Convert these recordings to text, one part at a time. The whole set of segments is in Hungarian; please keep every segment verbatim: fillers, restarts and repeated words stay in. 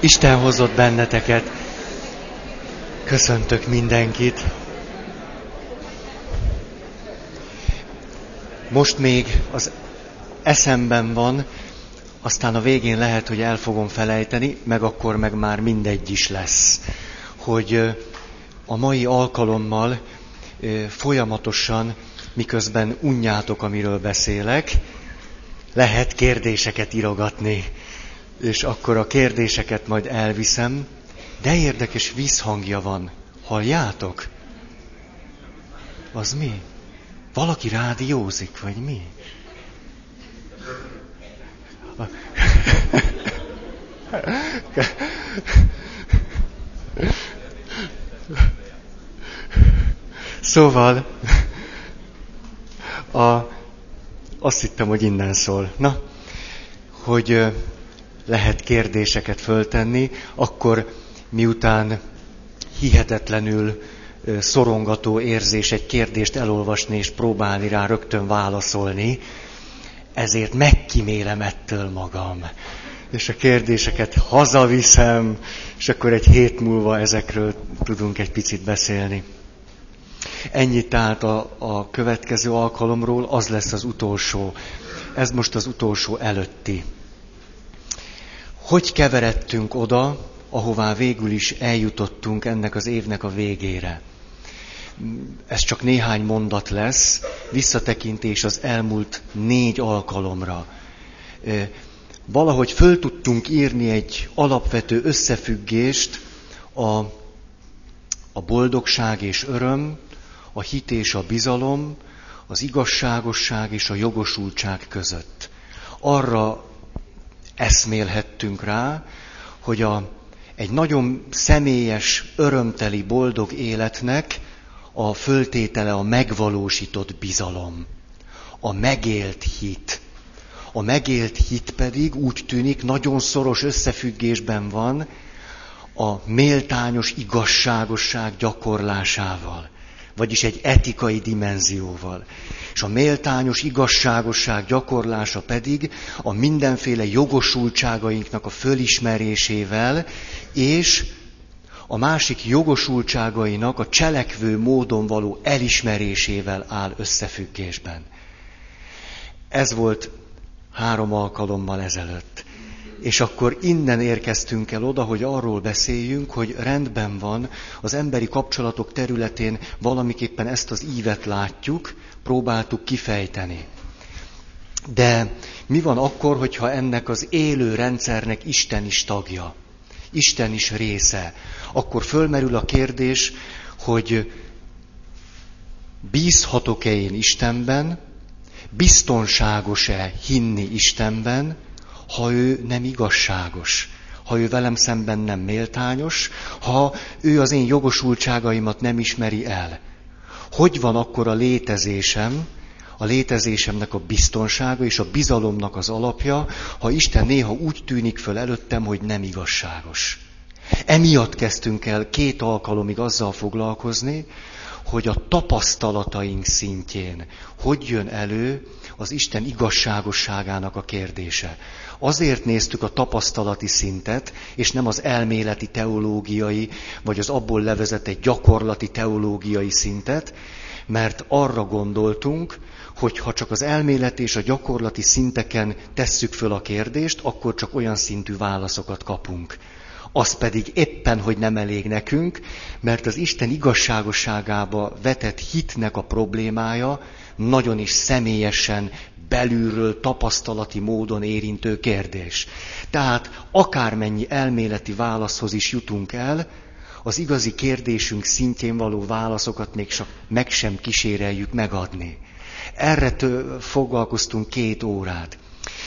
Isten hozott benneteket. Köszöntök mindenkit. Most még az eszemben van, aztán a végén lehet, hogy el fogom felejteni, meg akkor meg már mindegy is lesz, hogy a mai alkalommal folyamatosan, miközben unjátok, amiről beszélek, lehet kérdéseket írogatni, és akkor a kérdéseket majd elviszem, de érdekes vízhangja van. Halljátok? Az mi? Valaki rádiózik, vagy mi? Szóval, a, azt hittem, hogy innen szól. Na, hogy lehet kérdéseket föltenni, akkor miután hihetetlenül szorongató érzés egy kérdést elolvasni és próbálni rá rögtön válaszolni, ezért megkímélem ettől magam. És a kérdéseket hazaviszem, és akkor egy hét múlva ezekről tudunk egy picit beszélni. Ennyit tehát a, a következő alkalomról, az lesz az utolsó. Ez most az utolsó előtti. Hogy keveredtünk oda, ahová végül is eljutottunk ennek az évnek a végére? Ez csak néhány mondat lesz, visszatekintés az elmúlt négy alkalomra. Valahogy föl tudtunk írni egy alapvető összefüggést a, a boldogság és öröm, a hit és a bizalom, az igazságosság és a jogosultság között. Arra eszmélhettünk rá, hogy a, egy nagyon személyes, örömteli, boldog életnek a föltétele a megvalósított bizalom, a megélt hit. A megélt hit pedig úgy tűnik, nagyon szoros összefüggésben van a méltányos igazságosság gyakorlásával, vagyis egy etikai dimenzióval. És a méltányos igazságosság gyakorlása pedig a mindenféle jogosultságainknak a fölismerésével, és a másik jogosultságainak a cselekvő módon való elismerésével áll összefüggésben. Ez volt három alkalommal ezelőtt. És akkor innen érkeztünk el oda, hogy arról beszéljünk, hogy rendben van, az emberi kapcsolatok területén valamiképpen ezt az ívet látjuk, próbáltuk kifejteni. De mi van akkor, hogyha ennek az élő rendszernek Isten is tagja, Isten is része? Akkor fölmerül a kérdés, hogy bízhatok-e én Istenben, biztonságos-e hinni Istenben, ha ő nem igazságos, ha ő velem szemben nem méltányos, ha ő az én jogosultságaimat nem ismeri el. Hogy van akkor a létezésem, a létezésemnek a biztonsága és a bizalomnak az alapja, ha Isten néha úgy tűnik föl előttem, hogy nem igazságos? Emiatt kezdtünk el két alkalomig azzal foglalkozni, hogy a tapasztalataink szintjén hogy jön elő az Isten igazságosságának a kérdése. Azért néztük a tapasztalati szintet, és nem az elméleti teológiai, vagy az abból levezetett gyakorlati teológiai szintet, mert arra gondoltunk, hogy ha csak az elméleti és a gyakorlati szinteken tesszük föl a kérdést, akkor csak olyan szintű válaszokat kapunk. Az pedig éppen, hogy nem elég nekünk, mert az Isten igazságosságába vetett hitnek a problémája nagyon is személyesen, belülről, tapasztalati módon érintő kérdés. Tehát akármennyi elméleti válaszhoz is jutunk el, az igazi kérdésünk szintjén való válaszokat még csak meg sem kíséreljük megadni. Erre tő, foglalkoztunk két órát.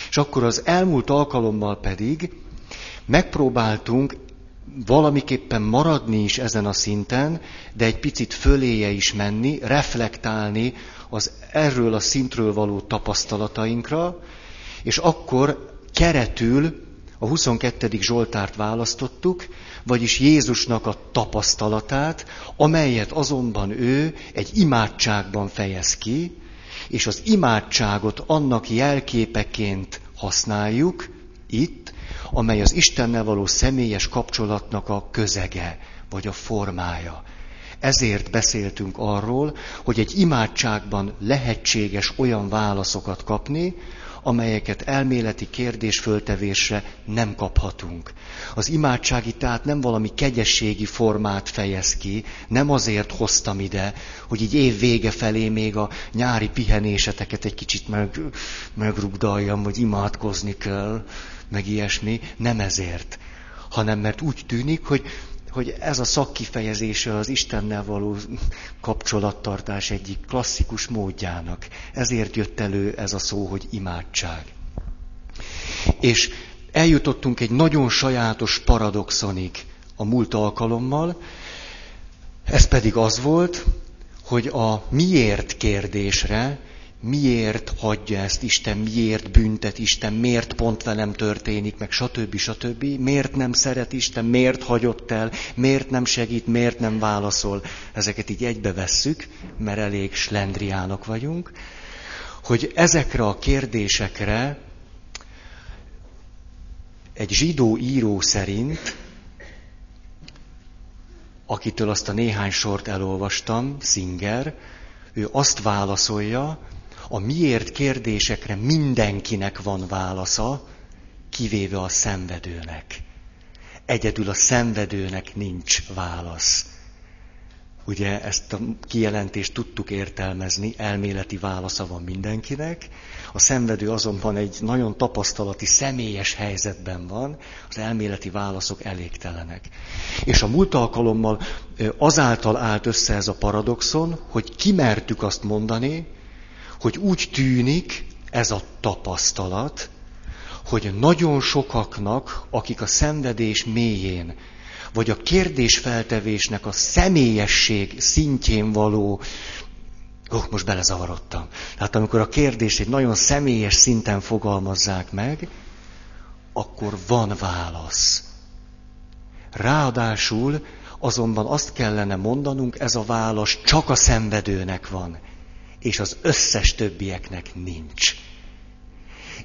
És akkor az elmúlt alkalommal pedig megpróbáltunk valamiképpen maradni is ezen a szinten, de egy picit föléje is menni, reflektálni az erről a szintről való tapasztalatainkra, és akkor keretül a huszonkettedik Zsoltárt választottuk, vagyis Jézusnak a tapasztalatát, amelyet azonban ő egy imádságban fejez ki, és az imádságot annak jelképeként használjuk itt, amely az Istennel való személyes kapcsolatnak a közege, vagy a formája. Ezért beszéltünk arról, hogy egy imádságban lehetséges olyan válaszokat kapni, amelyeket elméleti kérdésföltevésre nem kaphatunk. Az imádsági tehát nem valami kegyességi formát fejez ki, nem azért hoztam ide, hogy így év vége felé még a nyári pihenéseteket egy kicsit meg, megrugdaljam, hogy imádkozni kell, meg ilyesmi. Nem ezért, hanem mert úgy tűnik, hogy, hogy ez a szakkifejezése az Istennel való kapcsolattartás egyik klasszikus módjának. Ezért jött elő ez a szó, hogy imádság. És eljutottunk egy nagyon sajátos paradoxonig a múlt alkalommal, ez pedig az volt, hogy a miért kérdésre, miért hagyja ezt Isten, miért büntet Isten, miért pont velem történik, meg stb. stb. Miért nem szeret Isten, miért hagyott el, miért nem segít, miért nem válaszol. Ezeket így egybe vesszük, mert elég slendriánok vagyunk, hogy ezekre a kérdésekre egy zsidó író szerint, akitől azt a néhány sort elolvastam, Singer, ő azt válaszolja, a miért kérdésekre mindenkinek van válasza, kivéve a szenvedőnek. Egyedül a szenvedőnek nincs válasz. Ugye ezt a kijelentést tudtuk értelmezni, elméleti válasza van mindenkinek. A szenvedő azonban egy nagyon tapasztalati, személyes helyzetben van, az elméleti válaszok elégtelenek. És a múlt alkalommal azáltal állt össze ez a paradoxon, hogy kimertük azt mondani, hogy úgy tűnik ez a tapasztalat, hogy nagyon sokaknak, akik a szenvedés mélyén, vagy a kérdésfeltevésnek a személyesség szintjén való, oh, most belezavarodtam. Tehát amikor a kérdést egy nagyon személyes szinten fogalmazzák meg, akkor van válasz. Ráadásul azonban azt kellene mondanunk, ez a válasz csak a szenvedőnek van, és az összes többieknek nincs.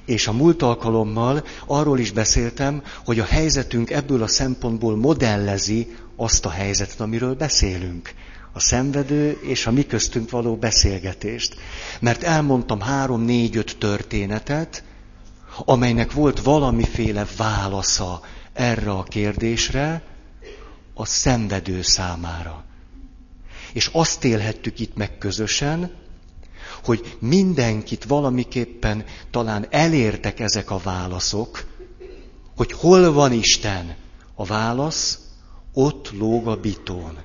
És a múlt alkalommal arról is beszéltem, hogy a helyzetünk ebből a szempontból modellezi azt a helyzetet, amiről beszélünk. A szenvedő és a mi köztünk való beszélgetést. Mert elmondtam három, négy, öt történetet, amelynek volt valamiféle válasza erre a kérdésre a szenvedő számára. És azt élhettük itt meg közösen, hogy mindenkit valamiképpen talán elértek ezek a válaszok, hogy hol van Isten? A válasz ott lóg a bitón.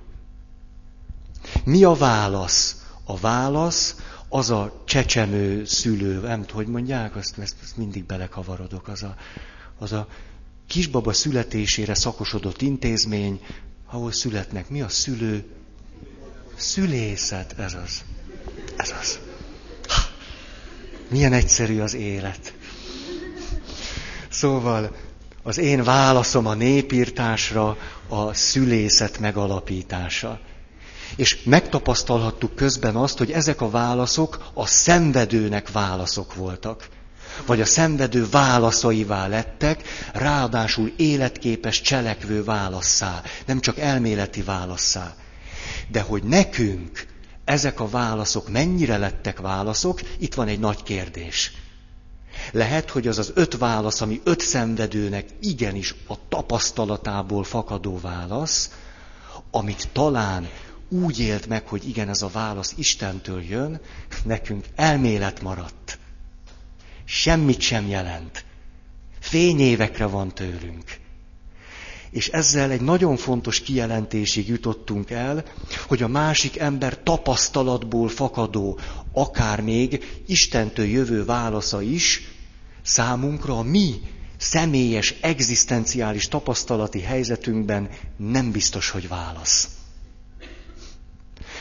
Mi a válasz? A válasz az a csecsemő szülő, nem hogy mondják, azt, ezt mindig belekavarodok, az a, az a kisbaba születésére szakosodott intézmény, ahol születnek. Mi a szülő? Szülészet, ez az. Ez az. Milyen egyszerű az élet. Szóval az én válaszom a népírtásra a szülészet megalapítása. És megtapasztalhattuk közben azt, hogy ezek a válaszok a szenvedőnek válaszok voltak. Vagy a szenvedő válaszaivá lettek, ráadásul életképes cselekvő válasszá, nem csak elméleti válasszá. De hogy nekünk ezek a válaszok mennyire lettek válaszok, itt van egy nagy kérdés. Lehet, hogy az az öt válasz, ami öt szenvedőnek igenis a tapasztalatából fakadó válasz, amit talán úgy élt meg, hogy igen, ez a válasz Istentől jön, nekünk elmélet maradt. Semmit sem jelent. Fényévekre van tőlünk. És ezzel egy nagyon fontos kijelentésig jutottunk el, hogy a másik ember tapasztalatból fakadó, akár még Istentől jövő válasza is számunkra a mi személyes, egzisztenciális tapasztalati helyzetünkben nem biztos, hogy válasz.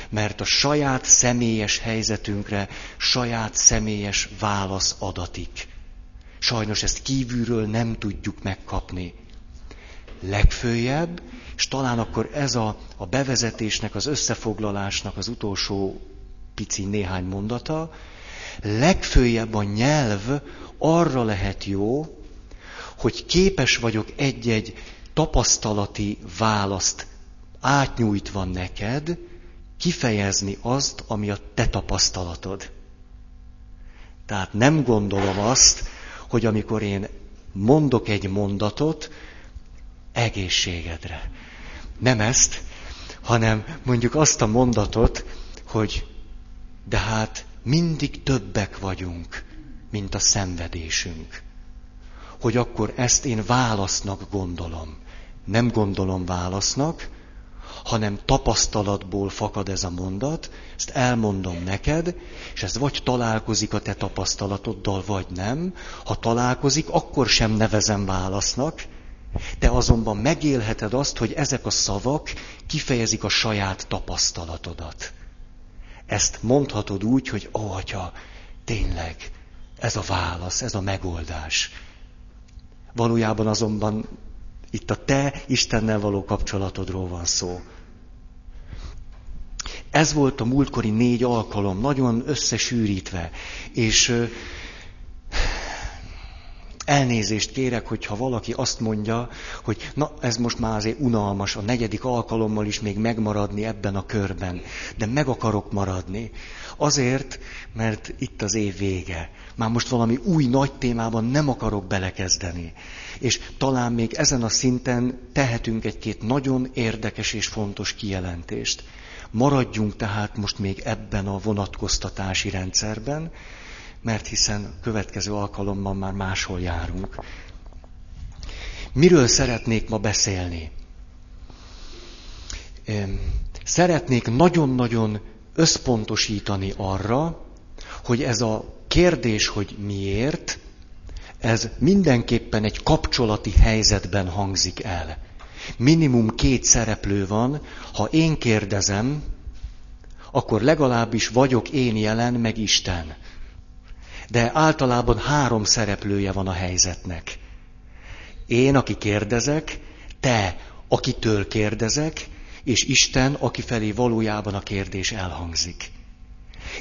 Mert a saját személyes helyzetünkre saját személyes válasz adatik. Sajnos ezt kívülről nem tudjuk megkapni. Legföljebb, és talán akkor ez a, a bevezetésnek, az összefoglalásnak az utolsó pici néhány mondata, legföljebb a nyelv arra lehet jó, hogy képes vagyok egy-egy tapasztalati választ átnyújtva neked kifejezni azt, ami a te tapasztalatod. Tehát nem gondolom azt, hogy amikor én mondok egy mondatot, egészségedre. Nem ezt, hanem mondjuk azt a mondatot, hogy de hát mindig többek vagyunk, mint a szenvedésünk. Hogy akkor ezt én válasznak gondolom. Nem gondolom válasznak, hanem tapasztalatból fakad ez a mondat, ezt elmondom neked, és ez vagy találkozik a te tapasztalatoddal, vagy nem. Ha találkozik, akkor sem nevezem válasznak, te azonban megélheted azt, hogy ezek a szavak kifejezik a saját tapasztalatodat. Ezt mondhatod úgy, hogy ó, atya, tényleg, ez a válasz, ez a megoldás. Valójában azonban itt a te Istennel való kapcsolatodról van szó. Ez volt a múltkori négy alkalom, nagyon összesűrítve, és elnézést kérek, hogyha valaki azt mondja, hogy na, ez most már azért unalmas, a negyedik alkalommal is még megmaradni ebben a körben. De meg akarok maradni. Azért, mert itt az év vége. Már most valami új nagy témában nem akarok belekezdeni. És talán még ezen a szinten tehetünk egy-két nagyon érdekes és fontos kijelentést. Maradjunk tehát most még ebben a vonatkoztatási rendszerben, mert hiszen következő alkalommal már máshol járunk. Miről szeretnék ma beszélni? Szeretnék nagyon-nagyon összpontosítani arra, hogy ez a kérdés, hogy miért, ez mindenképpen egy kapcsolati helyzetben hangzik el. Minimum két szereplő van, ha én kérdezem, akkor legalábbis vagyok én jelen, meg Isten. De általában három szereplője van a helyzetnek. Én, aki kérdezek, te, akitől kérdezek, és Isten, akifelé valójában a kérdés elhangzik.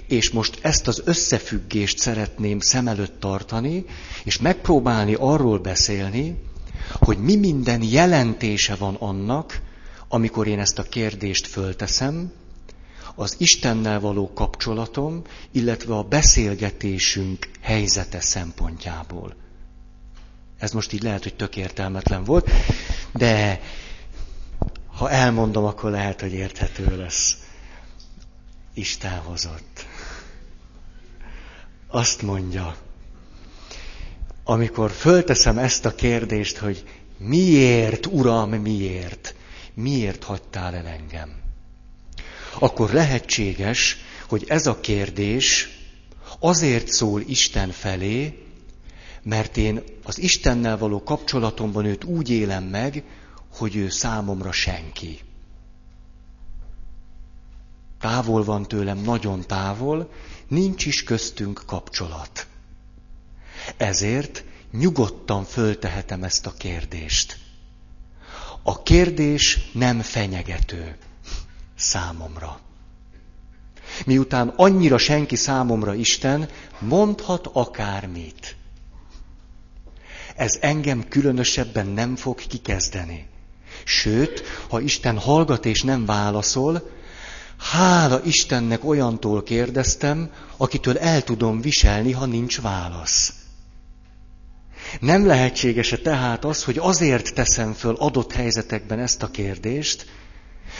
És most ezt az összefüggést szeretném szem előtt tartani, és megpróbálni arról beszélni, hogy mi minden jelentése van annak, amikor én ezt a kérdést fölteszem, az Istennel való kapcsolatom, illetve a beszélgetésünk helyzete szempontjából. Ez most így lehet, hogy tök értelmetlen volt, de ha elmondom, akkor lehet, hogy érthető lesz. Isten hozott. Azt mondja, amikor fölteszem ezt a kérdést, hogy miért, Uram, miért? Miért hagytál el engem? Akkor lehetséges, hogy ez a kérdés azért szól Isten felé, mert én az Istennel való kapcsolatomban őt úgy élem meg, hogy ő számomra senki. Távol van tőlem, nagyon távol, nincs is köztünk kapcsolat. Ezért nyugodtan föltehetem ezt a kérdést. A kérdés nem fenyegető számomra. Miután annyira senki számomra Isten, mondhat akármit. Ez engem különösebben nem fog kikezdeni. Sőt, ha Isten hallgat és nem válaszol, hála Istennek olyantól kérdeztem, akitől el tudom viselni, ha nincs válasz. Nem lehetséges-e tehát az, hogy azért teszem föl adott helyzetekben ezt a kérdést,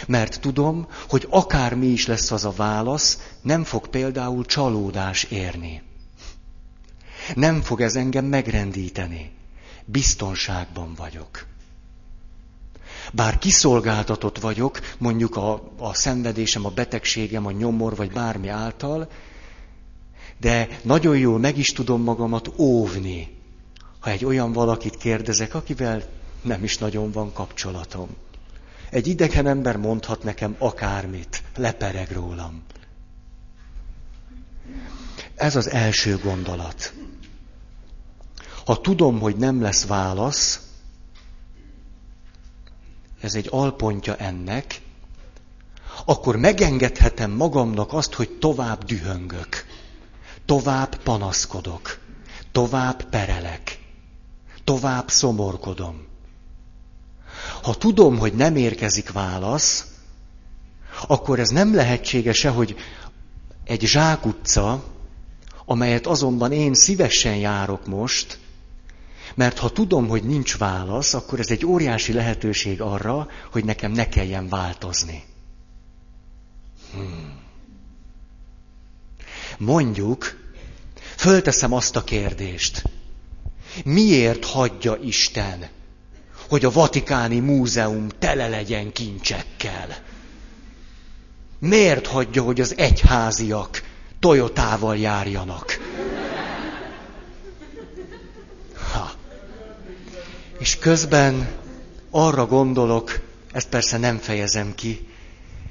mert tudom, hogy akármi is lesz az a válasz, nem fog például csalódás érni. Nem fog ez engem megrendíteni. Biztonságban vagyok. Bár kiszolgáltatott vagyok, mondjuk a, a szenvedésem, a betegségem, a nyomor vagy bármi által, de nagyon jól meg is tudom magamat óvni, ha egy olyan valakit kérdezek, akivel nem is nagyon van kapcsolatom. Egy idegen ember mondhat nekem akármit, lepereg rólam. Ez az első gondolat. Ha tudom, hogy nem lesz válasz, ez egy alpontja ennek, akkor megengedhetem magamnak azt, hogy tovább dühöngök, tovább panaszkodok, tovább perelek, tovább szomorkodom. Ha tudom, hogy nem érkezik válasz, akkor ez nem lehetséges-e, hogy egy zsákutca, amelyet azonban én szívesen járok most, mert ha tudom, hogy nincs válasz, akkor ez egy óriási lehetőség arra, hogy nekem ne kelljen változni. Hmm. Mondjuk, fölteszem azt a kérdést, miért hagyja Isten, hogy a Vatikáni Múzeum tele legyen kincsekkel? Miért hagyja, hogy az egyháziak Toyotával járjanak? Ha. És közben arra gondolok, ezt persze nem fejezem ki,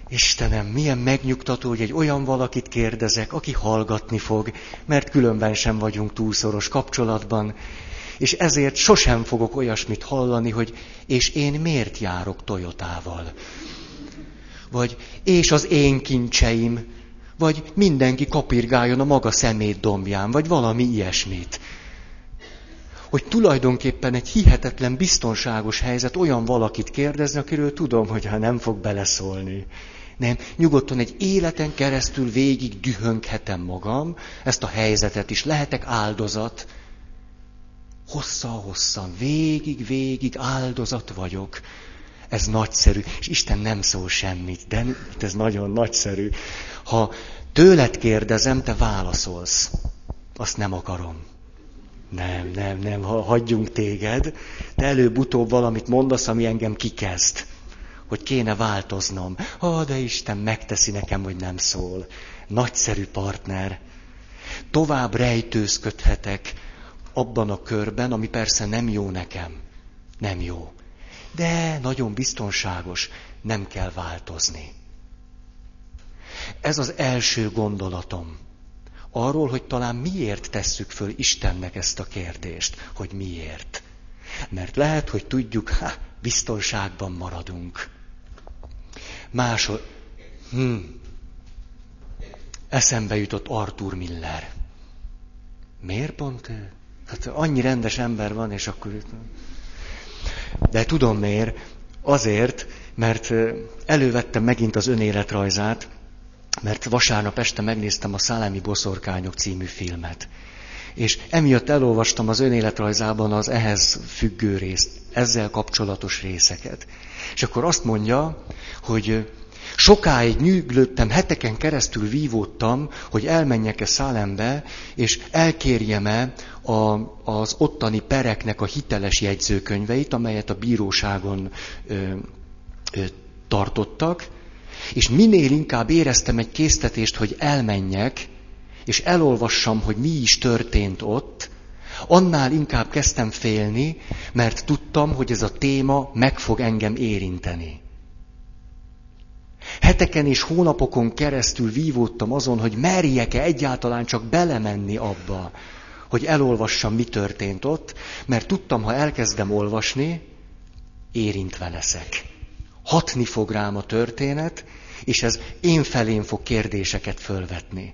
Istenem, milyen megnyugtató, hogy egy olyan valakit kérdezek, aki hallgatni fog, mert különben sem vagyunk túlszoros kapcsolatban, és ezért sosem fogok olyasmit hallani, hogy és én miért járok Toyotával? Vagy és az én kincseim, vagy mindenki kapirgáljon a maga szemétdombján, vagy valami ilyesmit. Hogy tulajdonképpen egy hihetetlen biztonságos helyzet olyan valakit kérdezni, akiről tudom, hogy ha nem fog beleszólni. Nem, nyugodtan egy életen keresztül végig dühönghetem magam, ezt a helyzetet is, lehetek áldozat. Hosszan-hosszan, végig-végig áldozat vagyok. Ez nagyszerű, és Isten nem szól semmit, de ez nagyon nagyszerű. Ha tőled kérdezem, te válaszolsz. Azt nem akarom. Nem, nem, nem, ha hagyjunk téged, te előbb-utóbb valamit mondasz, ami engem kikezd, hogy kéne változnom. Ha, de Isten megteszi nekem, hogy nem szól. Nagyszerű partner. Tovább rejtőzködhetek abban a körben, ami persze nem jó nekem. Nem jó. De nagyon biztonságos, nem kell változni. Ez az első gondolatom. Arról, hogy talán miért tesszük föl Istennek ezt a kérdést, hogy miért. Mert lehet, hogy tudjuk, ha, biztonságban maradunk. Másod... Hm. Eszembe jutott Arthur Miller. Miért pont ő? Hát annyi rendes ember van, és akkor... De tudom miért. Azért, mert elővettem megint az önéletrajzát, mert vasárnap este megnéztem a Szálemi Boszorkányok című filmet. És emiatt elolvastam az önéletrajzában az ehhez függő részt, ezzel kapcsolatos részeket. És akkor azt mondja, hogy sokáig nyűglődtem, heteken keresztül vívódtam, hogy elmenjek-e Szálembe, és elkérjem-e a, az ottani pereknek a hiteles jegyzőkönyveit, amelyet a bíróságon ö, ö, tartottak, és minél inkább éreztem egy késztetést, hogy elmenjek, és elolvassam, hogy mi is történt ott, annál inkább kezdtem félni, mert tudtam, hogy ez a téma meg fog engem érinteni. Heteken és hónapokon keresztül vívódtam azon, hogy merjek-e egyáltalán csak belemenni abba, hogy elolvassam, mi történt ott, mert tudtam, ha elkezdem olvasni, érintve leszek. Hatni fog rám a történet, és ez én felém fog kérdéseket fölvetni.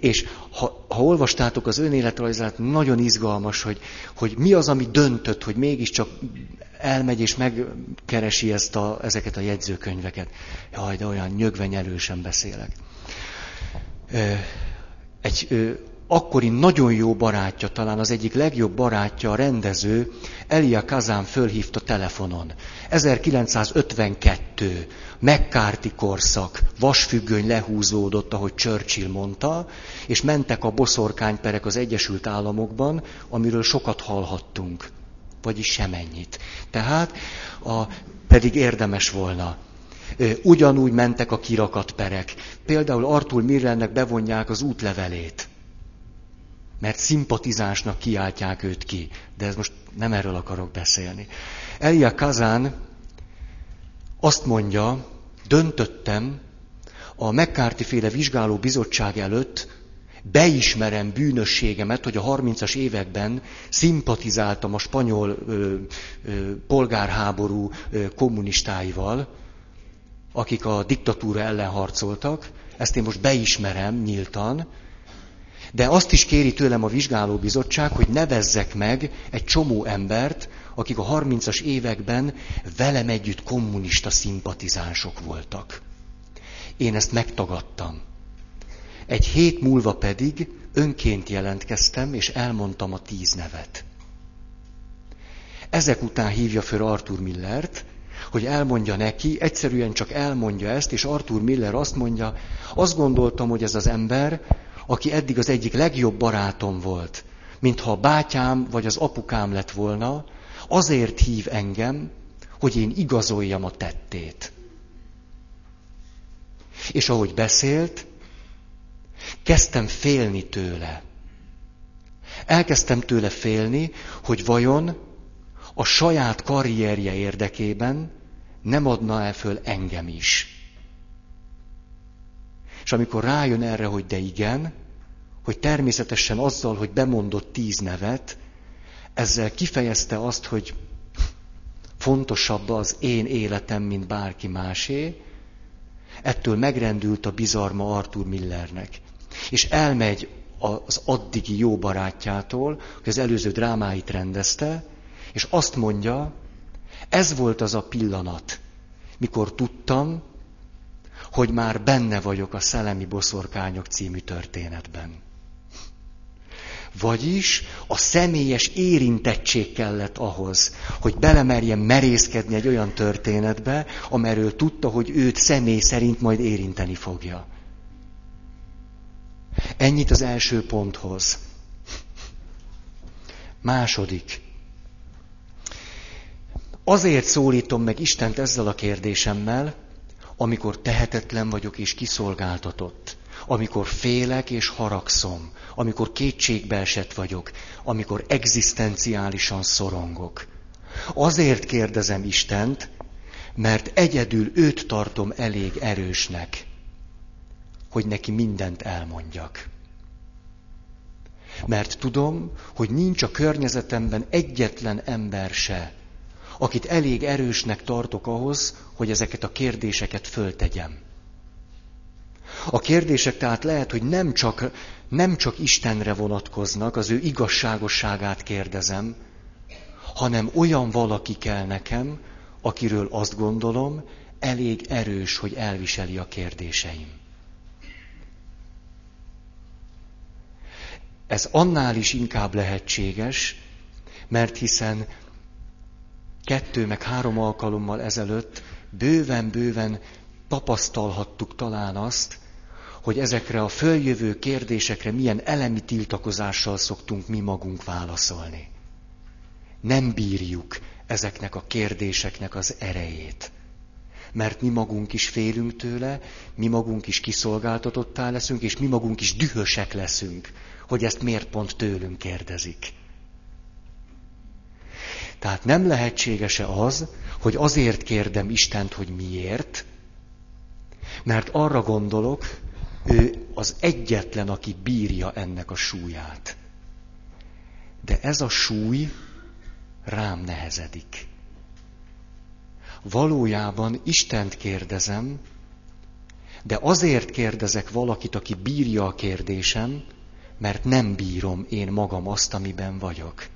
És ha, ha olvastátok az önéletrajzát, nagyon izgalmas, hogy, hogy mi az, ami döntött, hogy mégiscsak elmegy és megkeresi ezt a, ezeket a jegyzőkönyveket. Jaj, de olyan nyögvenyelősen beszélek. Egy akkori nagyon jó barátja, talán az egyik legjobb barátja, a rendező, Elia Kazan fölhívta telefonon. ezerkilencszázötvenkettő, McCarthy korszak, vasfüggöny lehúzódott, ahogy Churchill mondta, és mentek a boszorkányperek az Egyesült Államokban, amiről sokat hallhattunk. Vagyis semennyit. Tehát a, pedig érdemes volna. Ugyanúgy mentek a kirakatperek. Például Arthur Millernek bevonják az útlevelét, mert szimpatizásnak kiáltják őt ki. De ez most nem erről akarok beszélni. Elia Kazan azt mondja, döntöttem a McCarthy-féle vizsgáló bizottság előtt, beismerem bűnösségemet, hogy a harmincas években szimpatizáltam a spanyol ö, ö, polgárháború ö, kommunistáival, akik a diktatúra ellen harcoltak. Ezt én most beismerem nyíltan, De azt is kéri tőlem a vizsgálóbizottság, hogy nevezzek meg egy csomó embert, akik a harmincas években velem együtt kommunista szimpatizánsok voltak. Én ezt megtagadtam. Egy hét múlva pedig önként jelentkeztem, és elmondtam a tíz nevet. Ezek után hívja föl Arthur Millert, hogy elmondja neki, egyszerűen csak elmondja ezt, és Arthur Miller azt mondja, azt gondoltam, hogy ez az ember, aki eddig az egyik legjobb barátom volt, mintha a bátyám vagy az apukám lett volna, azért hív engem, hogy én igazoljam a tettét. És ahogy beszélt, kezdtem félni tőle. Elkezdtem tőle félni, hogy vajon a saját karrierje érdekében nem adna-e föl engem is. És amikor rájön erre, hogy de igen, hogy természetesen azzal, hogy bemondott tíz nevet, ezzel kifejezte azt, hogy fontosabb az én életem, mint bárki másé, ettől megrendült a bizarma Arthur Millernek. És elmegy az addigi jó barátjától, aki az előző drámáit rendezte, és azt mondja, ez volt az a pillanat, mikor tudtam, hogy már benne vagyok a Szellemi Boszorkányok című történetben. Vagyis a személyes érintettség kellett ahhoz, hogy belemerjen merészkedni egy olyan történetbe, amerről tudta, hogy őt személy szerint majd érinteni fogja. Ennyit az első ponthoz. Második. Azért szólítom meg Istent ezzel a kérdésemmel, amikor tehetetlen vagyok és kiszolgáltatott, amikor félek és haragszom, amikor kétségbeesett vagyok, amikor egzisztenciálisan szorongok. Azért kérdezem Istent, mert egyedül őt tartom elég erősnek, hogy neki mindent elmondjak. Mert tudom, hogy nincs a környezetemben egyetlen ember se, akit elég erősnek tartok ahhoz, hogy ezeket a kérdéseket föltegyem. A kérdések tehát lehet, hogy nem csak, nem csak Istenre vonatkoznak, az ő igazságosságát kérdezem, hanem olyan valaki kell nekem, akiről azt gondolom, elég erős, hogy elviseli a kérdéseim. Ez annál is inkább lehetséges, mert hiszen kettő meg három alkalommal ezelőtt bőven-bőven tapasztalhattuk talán azt, hogy ezekre a följövő kérdésekre milyen elemi tiltakozással szoktunk mi magunk válaszolni. Nem bírjuk ezeknek a kérdéseknek az erejét. Mert mi magunk is félünk tőle, mi magunk is kiszolgáltatottá leszünk, és mi magunk is dühösek leszünk, hogy ezt miért pont tőlünk kérdezik. Tehát nem lehetséges-e az, hogy azért kérdem Istent, hogy miért, mert arra gondolok, ő az egyetlen, aki bírja ennek a súlyát. De ez a súly rám nehezedik. Valójában Istent kérdezem, de azért kérdezek valakit, aki bírja a kérdésem, mert nem bírom én magam azt, amiben vagyok.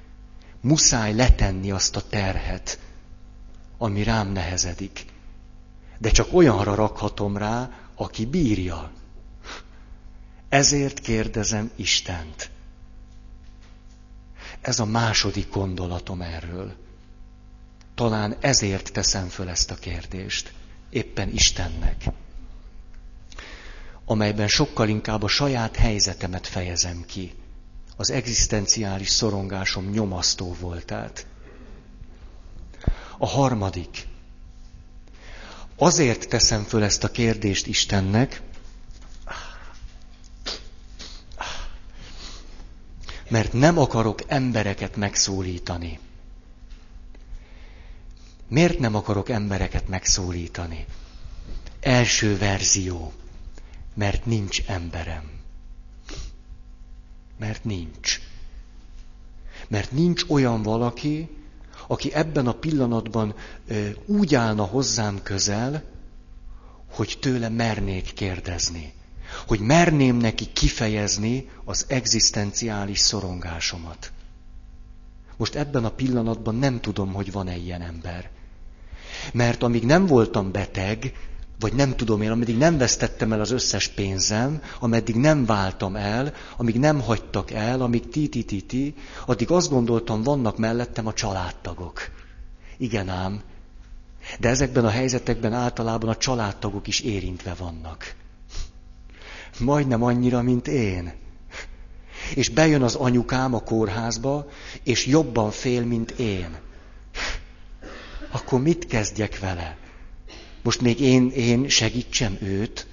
Muszáj letenni azt a terhet, ami rám nehezedik. De csak olyanra rakhatom rá, aki bírja. Ezért kérdezem Istent. Ez a második gondolatom erről. Talán ezért teszem föl ezt a kérdést, éppen Istennek, amelyben sokkal inkább a saját helyzetemet fejezem ki. Az egzisztenciális szorongásom nyomasztó voltát. A harmadik. Azért teszem föl ezt a kérdést Istennek, mert nem akarok embereket megszólítani. Miért nem akarok embereket megszólítani? Első verzió. Mert nincs emberem. Mert nincs. Mert nincs olyan valaki, aki ebben a pillanatban ö, úgy állna hozzám közel, hogy tőle mernék kérdezni. hogy merném neki kifejezni az egzisztenciális szorongásomat. Most ebben a pillanatban nem tudom, hogy van-e ilyen ember. Mert amíg nem voltam beteg, vagy nem tudom én, ameddig nem vesztettem el az összes pénzem, ameddig nem váltam el, amíg nem hagytak el, amíg ti-ti-ti-ti, addig azt gondoltam, vannak mellettem a családtagok. Igen ám, de ezekben a helyzetekben általában a családtagok is érintve vannak. Majdnem annyira, mint én. És bejön az anyukám a kórházba, és jobban fél, mint én. Akkor mit kezdjek vele? Most még én, én segítsem őt,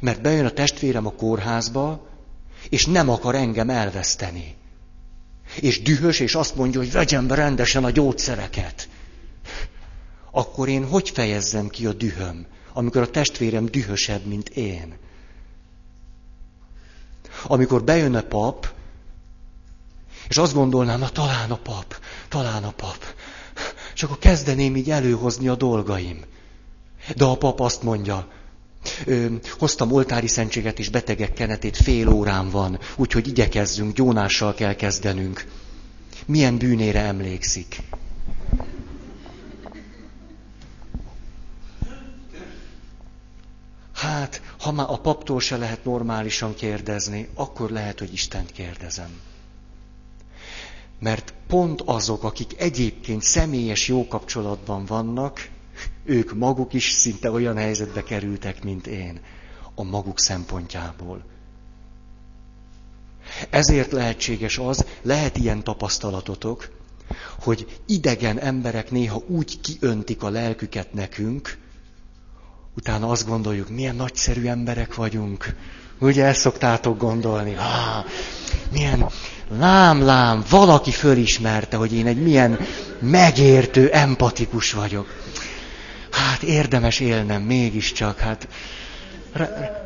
mert bejön a testvérem a kórházba, és nem akar engem elveszteni. És dühös, és azt mondja, hogy vegyem be rendesen a gyógyszereket. Akkor én hogy fejezzem ki a dühöm, amikor a testvérem dühösebb, mint én? Amikor bejön a pap, és azt gondolnám, na talán a pap, talán a pap, és akkor kezdeném így előhozni a dolgaim. De a pap azt mondja, ö, hoztam oltári szentséget és betegek kenetét, fél órán van, úgyhogy igyekezzünk, gyónással kell kezdenünk. Milyen bűnére emlékszik? Hát, ha már a paptól se lehet normálisan kérdezni, akkor lehet, hogy Istent kérdezem. Mert pont azok, akik egyébként személyes jó kapcsolatban vannak, ők maguk is szinte olyan helyzetbe kerültek, mint én, a maguk szempontjából. Ezért lehetséges az, lehet ilyen tapasztalatotok, hogy idegen emberek néha úgy kiöntik a lelküket nekünk, utána azt gondoljuk, milyen nagyszerű emberek vagyunk. Ugye ezt szoktátok gondolni? Ah, milyen lám-lám, valaki fölismerte, hogy én egy milyen megértő, empatikus vagyok. Hát érdemes élnem mégiscsak, hát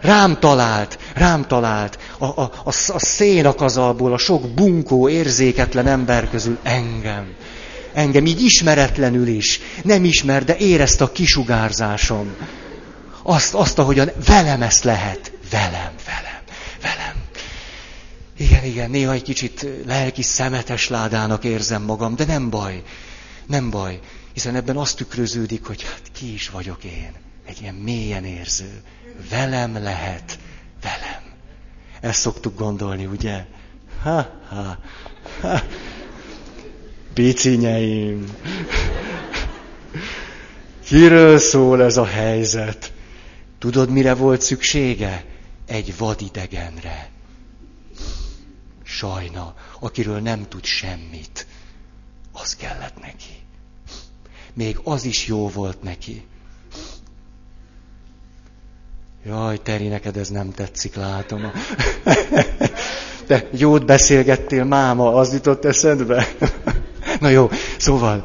rám talált, rám talált, a, a, a, a szénakazalból, a sok bunkó, érzéketlen ember közül engem. Engem így ismeretlenül is, nem ismer, de érezte a kisugárzásom. Azt, azt, ahogyan velem ezt lehet. Velem, velem, velem. Igen, igen, néha egy kicsit lelki szemetes ládának érzem magam, de nem baj, nem baj. Hiszen ebben azt tükröződik, hogy hát ki is vagyok én. Egy ilyen mélyen érző. Velem lehet, velem. Ezt szoktuk gondolni, ugye? Ha, ha, ha. Picinyeim. Kiről szól ez a helyzet? Tudod, mire volt szüksége? Egy vadidegenre. Sajna, akiről nem tud semmit, az kellett neki. Még az is jó volt neki. Jaj, Teri, neked ez nem tetszik, látom. De jót beszélgettél, máma, az jutott eszedbe? Na jó, szóval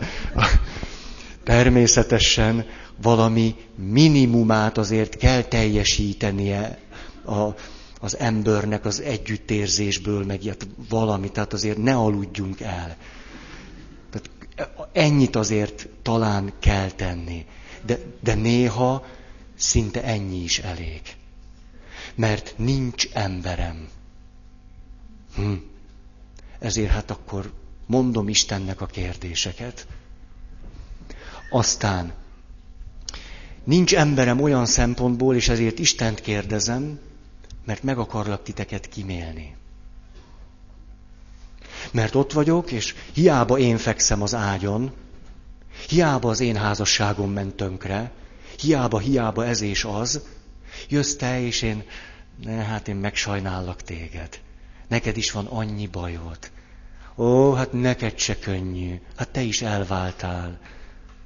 természetesen valami minimumát azért kell teljesítenie a, az embernek az együttérzésből, meg ilyet valami, tehát azért ne aludjunk el. Tehát ennyit azért talán kell tenni, de, de néha szinte ennyi is elég. Mert nincs emberem. Hm. Ezért hát akkor mondom Istennek a kérdéseket. Aztán nincs emberem olyan szempontból, és ezért Istent kérdezem, mert meg akarlak titeket kimélni. Mert ott vagyok, és hiába én fekszem az ágyon, hiába az én házasságom ment tönkre, hiába, hiába ez és az, jössz te, és én, ne, hát én megsajnállak téged. Neked is van annyi bajod. Ó, hát neked se könnyű. Hát te is elváltál.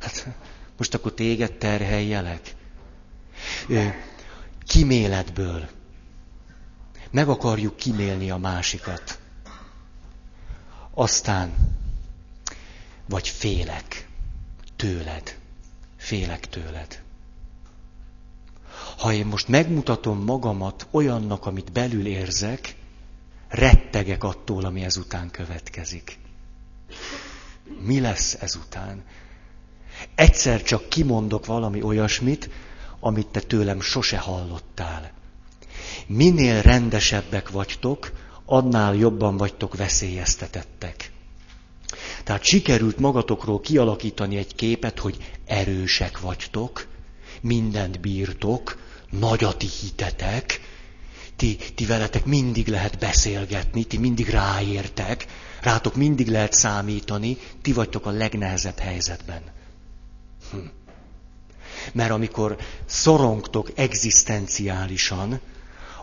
Hát most akkor téged terheljelek. Kiméletből. Meg akarjuk kimélni a másikat. Aztán, vagy félek tőled. Félek tőled. Ha én most megmutatom magamat olyannak, amit belül érzek, rettegek attól, ami ezután következik. Mi lesz ezután? Egyszer csak kimondok valami olyasmit, amit te tőlem sose hallottál. minél rendesebbek vagytok, annál jobban vagytok veszélyeztetettek. Tehát sikerült magatokról kialakítani egy képet, hogy erősek vagytok, mindent bírtok, nagy a ti hitetek, ti, ti veletek mindig lehet beszélgetni, ti mindig ráértek, rátok mindig lehet számítani, ti vagytok a legnehezebb helyzetben. Hm. Mert amikor szorongtok egzisztenciálisan,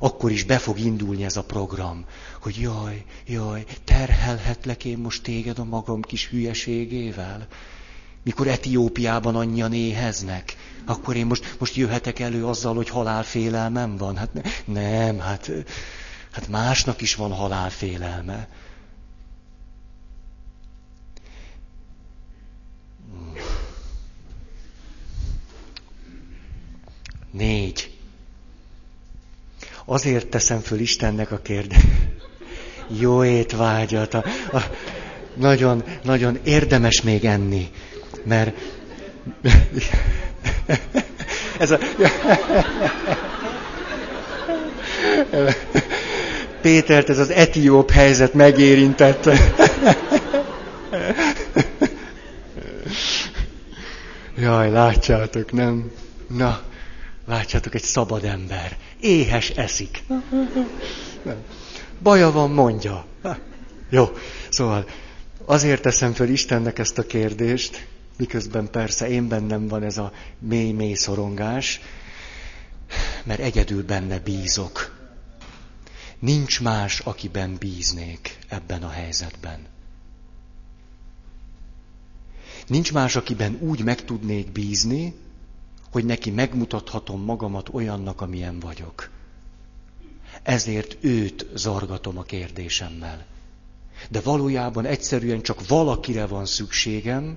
akkor is be fog indulni ez a program, hogy jaj, jaj, terhelhetlek én most téged a magam kis hülyeségével? Mikor Etiópiában annyian éheznek, akkor én most, most jöhetek elő azzal, hogy halálfélelmem van? Hát ne, nem, hát, hát másnak is van halálfélelme. Négy. Azért teszem föl Istennek a kérdést. Jó étvágyat. A, a, nagyon, nagyon érdemes még enni, mert... Ez a... Pétert ez az etióp helyzet megérintett. Jaj, látjátok, nem? Na, látjátok, egy szabad ember. Éhes eszik. Baja van, mondja. Jó, szóval azért teszem föl Istennek ezt a kérdést, miközben persze én bennem van ez a mély-mély szorongás, mert egyedül benne bízok. Nincs más, akiben bíznék ebben a helyzetben. Nincs más, akiben úgy meg tudnék bízni, hogy neki megmutathatom magamat olyannak, amilyen vagyok. Ezért őt zargatom a kérdésemmel. De valójában egyszerűen csak valakire van szükségem,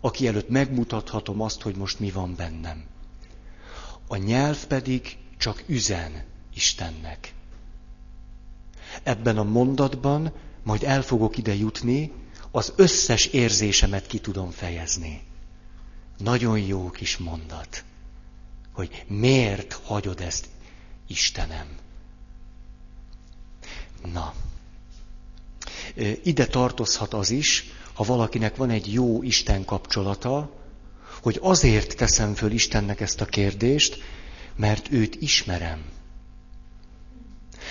aki előtt megmutathatom azt, hogy most mi van bennem. A nyelv pedig csak üzen Istennek. Ebben a mondatban majd el fogok ide jutni, az összes érzésemet ki tudom fejezni. Nagyon jó kis mondat, hogy miért hagyod ezt, Istenem? Na, ide tartozhat az is, ha valakinek van egy jó Isten kapcsolata, hogy azért teszem föl Istennek ezt a kérdést, mert őt ismerem.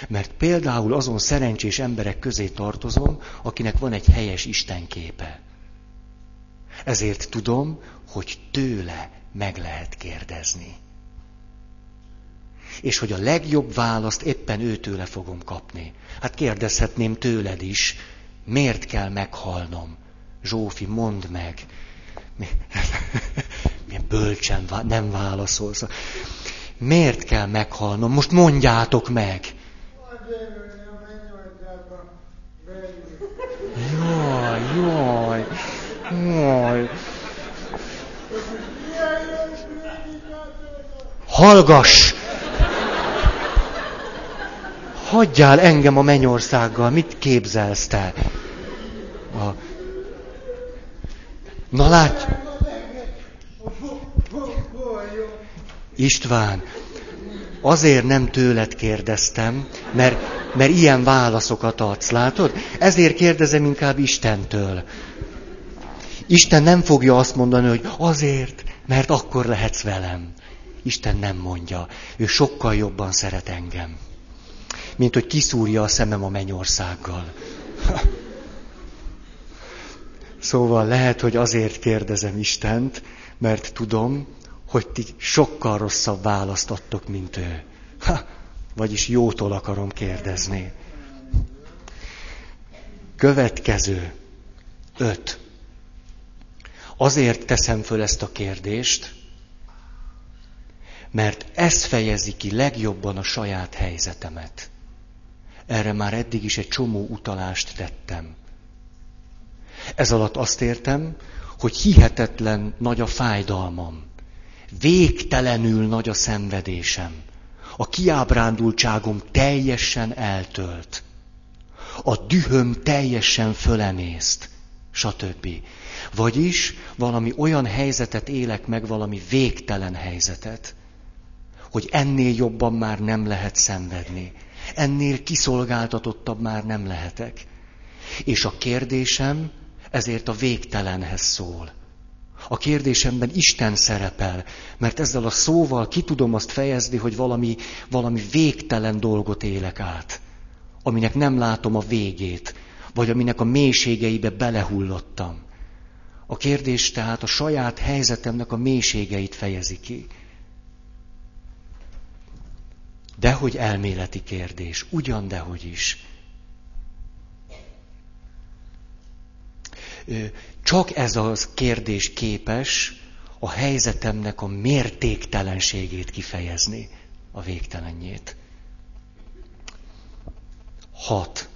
Mert például azon szerencsés emberek közé tartozom, akinek van egy helyes Isten képe. Ezért tudom, hogy tőle meg lehet kérdezni. És hogy a legjobb választ éppen őtőle fogom kapni. Hát kérdezhetném tőled is, miért kell meghalnom? Zsófi, mondd meg. Milyen bölcsen nem válaszolsz. Miért kell meghalnom? Most mondjátok meg. Jaj, jaj, jaj. Hallgass! Hagyjál engem a mennyországgal, mit képzelsz te? A... Na látj! István, azért nem tőled kérdeztem, mert, mert ilyen válaszokat adsz, látod? Ezért kérdezem inkább Istentől. Isten nem fogja azt mondani, hogy azért, mert akkor lehetsz velem. Isten nem mondja. Ő sokkal jobban szeret engem, mint hogy kiszúrja a szemem a mennyországgal. Szóval lehet, hogy azért kérdezem Istent, mert tudom, hogy ti sokkal rosszabb választ adtok, mint ő. Ha, vagyis jótól akarom kérdezni. Következő. Öt. Azért teszem föl ezt a kérdést, mert ez fejezi ki legjobban a saját helyzetemet. Erre már eddig is egy csomó utalást tettem. Ez alatt azt értem, hogy hihetetlen nagy a fájdalmam, végtelenül nagy a szenvedésem, a kiábrándultságom teljesen eltölt, a dühöm teljesen fölemészt, stb. Vagyis valami olyan helyzetet élek meg, valami végtelen helyzetet, hogy ennél jobban már nem lehet szenvedni. Ennél kiszolgáltatottabb már nem lehetek. És a kérdésem ezért a végtelenhez szól. A kérdésemben Isten szerepel, mert ezzel a szóval ki tudom azt fejezni, hogy valami, valami végtelen dolgot élek át, aminek nem látom a végét, vagy aminek a mélységeibe belehullottam. A kérdés tehát a saját helyzetemnek a mélységeit fejezi ki. Dehogy elméleti kérdés, ugyan dehogy is. Csak ez a kérdés képes a helyzetemnek a mértéktelenségét kifejezni, a végtelenjét. hat.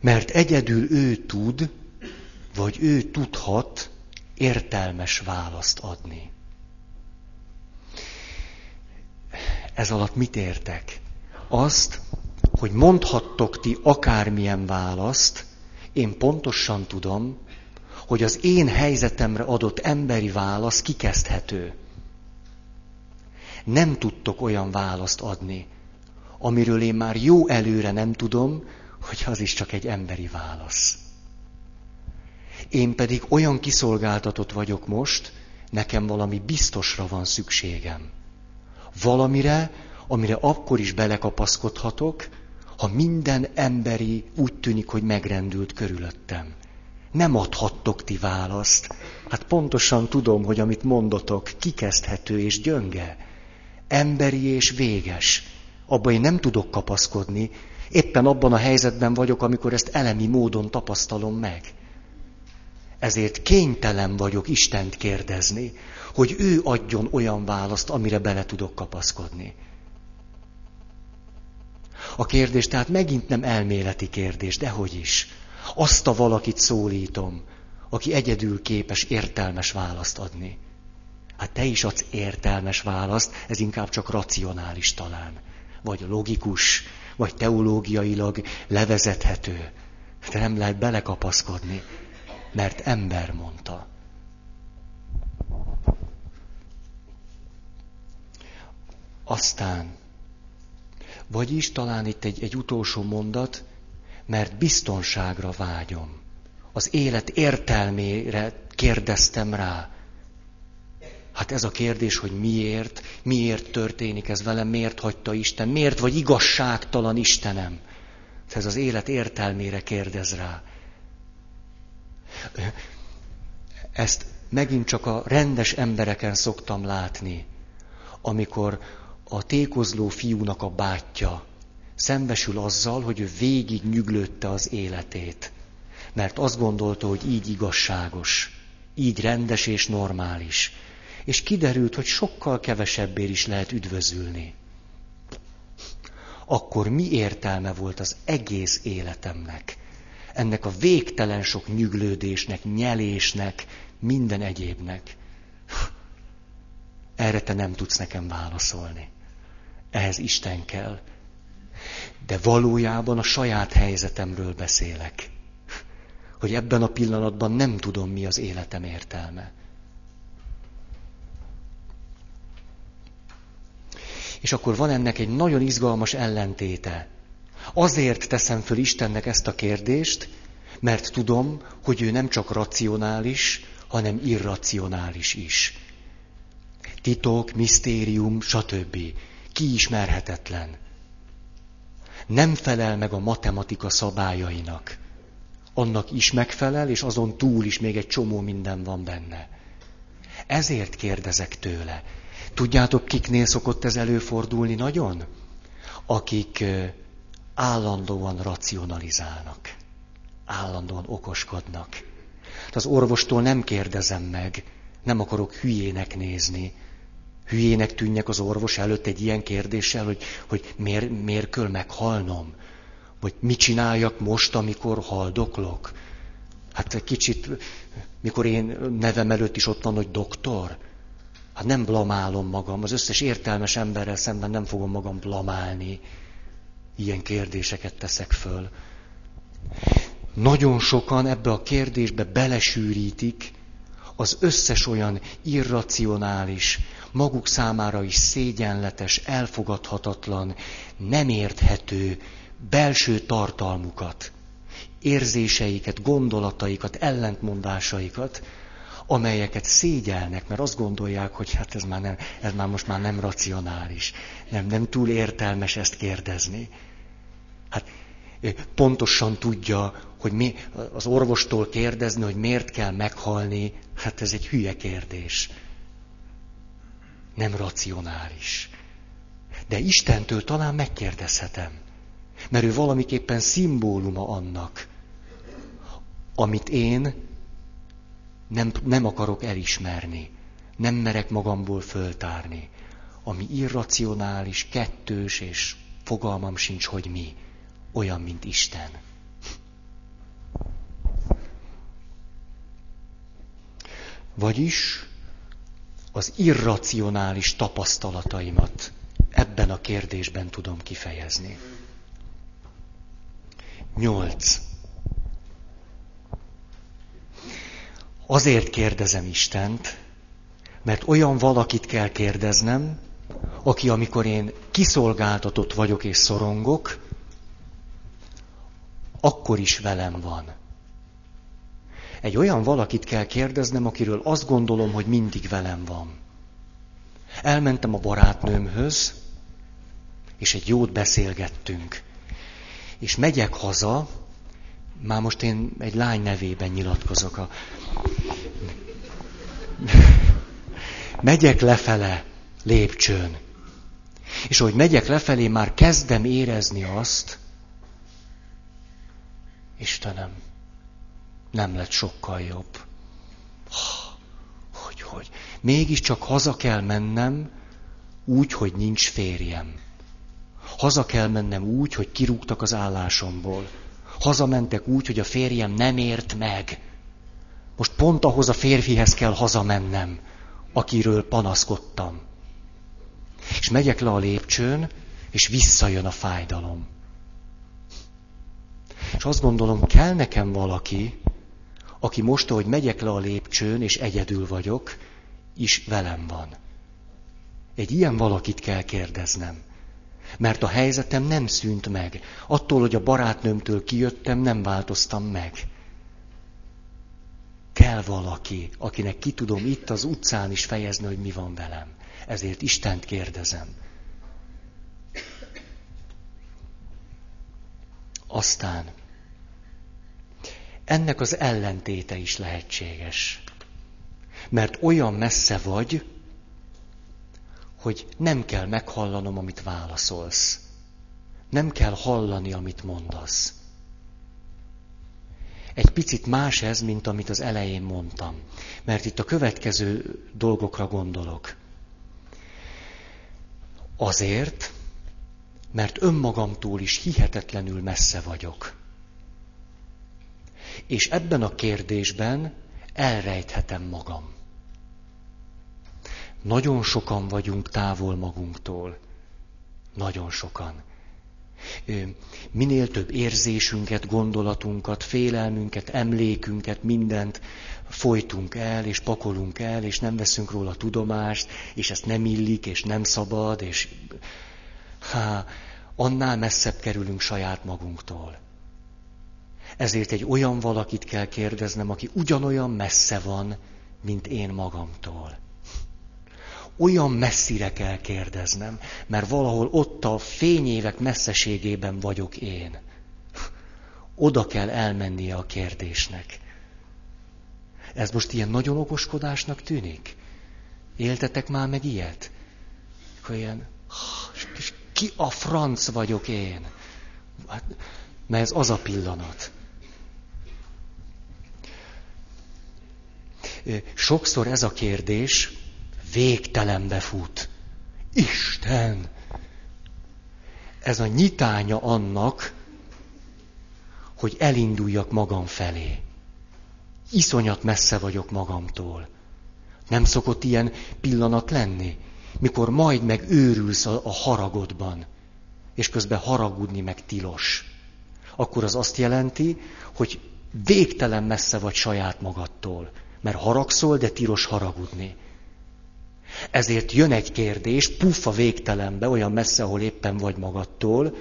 Mert egyedül ő tud, vagy ő tudhat értelmes választ adni. Ez alatt mit értek? Azt, hogy mondhattok ti akármilyen választ, én pontosan tudom, hogy az én helyzetemre adott emberi válasz kikezdhető. Nem tudtok olyan választ adni, amiről én már jó előre nem tudom, hogy az is csak egy emberi válasz. Én pedig olyan kiszolgáltatott vagyok most, nekem valami biztosra van szükségem. Valamire, amire akkor is belekapaszkodhatok, ha minden emberi úgy tűnik, hogy megrendült körülöttem. Nem adhattok ti választ. Hát pontosan tudom, hogy amit mondotok, kikezdhető és gyönge. Emberi és véges. Abban én nem tudok kapaszkodni. Éppen abban a helyzetben vagyok, amikor ezt elemi módon tapasztalom meg. Ezért kénytelen vagyok Istent kérdezni, hogy ő adjon olyan választ, amire bele tudok kapaszkodni. A kérdés tehát megint nem elméleti kérdés, dehogy is. Azt a valakit szólítom, aki egyedül képes értelmes választ adni. Hát te is adsz értelmes választ, ez inkább csak racionális talán. Vagy logikus, vagy teológiailag levezethető. De nem lehet belekapaszkodni, mert ember mondta. Aztán... Vagyis talán itt egy, egy utolsó mondat, mert biztonságra vágyom. Az élet értelmére kérdeztem rá. Hát ez a kérdés, hogy miért, miért történik ez velem, miért hagyta Isten, miért vagy igazságtalan Istenem. Ez az élet értelmére kérdez rá. Ezt megint csak a rendes embereken szoktam látni, amikor... A tékozló fiúnak a bátyja szembesül azzal, hogy ő végig nyüglődte az életét, mert azt gondolta, hogy így igazságos, így rendes és normális. És kiderült, hogy sokkal kevesebbért is lehet üdvözülni. Akkor mi értelme volt az egész életemnek? Ennek a végtelen sok nyüglődésnek, nyelésnek, minden egyébnek. Erre te nem tudsz nekem válaszolni. Ehhez Isten kell. De valójában a saját helyzetemről beszélek. Hogy ebben a pillanatban nem tudom, mi az életem értelme. És akkor van ennek egy nagyon izgalmas ellentéte. Azért teszem föl Istennek ezt a kérdést, mert tudom, hogy ő nem csak racionális, hanem irracionális is. Titok, misztérium, stb. Kiismerhetetlen. Nem felel meg a matematika szabályainak. Annak is megfelel, és azon túl is még egy csomó minden van benne. Ezért kérdezek tőle. Tudjátok, kiknél szokott ez előfordulni nagyon? Akik állandóan racionalizálnak. Állandóan okoskodnak. Tehát az orvostól nem kérdezem meg. Nem akarok hülyének nézni. Hülyének tűnjek az orvos előtt egy ilyen kérdéssel, hogy, hogy miért, miért kell meghalnom? Vagy mit csináljak most, amikor haldoklok? Hát egy kicsit, mikor én nevem előtt is ott van, hogy doktor, hát nem blamálom magam. Az összes értelmes emberrel szemben nem fogom magam blamálni. Ilyen kérdéseket teszek föl. Nagyon sokan ebbe a kérdésbe belesűrítik az összes olyan irracionális, maguk számára is szégyenletes, elfogadhatatlan, nem érthető belső tartalmukat, érzéseiket, gondolataikat, ellentmondásaikat, amelyeket szégyelnek, mert azt gondolják, hogy hát ez már, nem, ez már most már nem racionális, nem, nem túl értelmes ezt kérdezni. Hát pontosan tudja, hogy mi, az orvostól kérdezni, hogy miért kell meghalni, hát ez egy hülye kérdés. Nem racionális. De Istentől talán megkérdezhetem, mert ő valamiképpen szimbóluma annak, amit én nem, nem akarok elismerni, nem merek magamból föltárni, ami irracionális, kettős, és fogalmam sincs, hogy mi, olyan, mint Isten. Vagyis az irracionális tapasztalataimat ebben a kérdésben tudom kifejezni. Nyolc. Azért kérdezem Istent, mert olyan valakit kell kérdeznem, aki, amikor én kiszolgáltatott vagyok és szorongok, akkor is velem van. Egy olyan valakit kell kérdeznem, akiről azt gondolom, hogy mindig velem van. Elmentem a barátnőmhöz, és egy jót beszélgettünk. És megyek haza, már most én egy lány nevében nyilatkozok. A... megyek lefele lépcsőn. És ahogy megyek lefelé, már kezdem érezni azt, Istenem, nem lett sokkal jobb. Hogy, hogy. Mégiscsak haza kell mennem úgy, hogy nincs férjem. Haza kell mennem úgy, hogy kirúgtak az állásomból. Hazamentek úgy, hogy a férjem nem ért meg. Most pont ahhoz a férfihez kell hazamennem, akiről panaszkodtam. És megyek le a lépcsőn, és visszajön a fájdalom. És azt gondolom, kell nekem valaki, aki most, ahogy megyek le a lépcsőn, és egyedül vagyok, is velem van. Egy ilyen valakit kell kérdeznem. Mert a helyzetem nem szűnt meg. Attól, hogy a barátnőmtől kijöttem, nem változtam meg. Kell valaki, akinek ki tudom itt az utcán is fejezni, hogy mi van velem. Ezért Istent kérdezem. Aztán ennek az ellentéte is lehetséges. Mert olyan messze vagy, hogy nem kell meghallanom, amit válaszolsz. Nem kell hallani, amit mondasz. Egy picit más ez, mint amit az elején mondtam. Mert itt a következő dolgokra gondolok. Azért, mert önmagamtól is hihetetlenül messze vagyok. És ebben a kérdésben elrejthetem magam. Nagyon sokan vagyunk távol magunktól. Nagyon sokan. Minél több érzésünket, gondolatunkat, félelmünket, emlékünket, mindent folytunk el, és pakolunk el, és nem veszünk róla tudomást, és ezt nem illik, és nem szabad, és... Há, annál messzebb kerülünk saját magunktól. Ezért egy olyan valakit kell kérdeznem, aki ugyanolyan messze van, mint én magamtól. Olyan messzire kell kérdeznem, mert valahol ott a fényévek messzeségében vagyok én. Oda kell elmennie a kérdésnek. Ez most ilyen nagyon okoskodásnak tűnik? Éltetek már meg ilyet? Olyan... Ki a franc vagyok én? Hát, mert ez az a pillanat. Sokszor ez a kérdés végtelenbe fut. Isten! Ez a nyitánya annak, hogy elinduljak magam felé. Iszonyat messze vagyok magamtól. Nem szokott ilyen pillanat lenni, mikor majd meg őrülsz a haragodban, és közben haragudni meg tilos. Akkor az azt jelenti, hogy végtelen messze vagy saját magadtól. mert haragszol, de tilos haragudni. Ezért jön egy kérdés, puff a végtelenbe, olyan messze, ahol éppen vagy magadtól.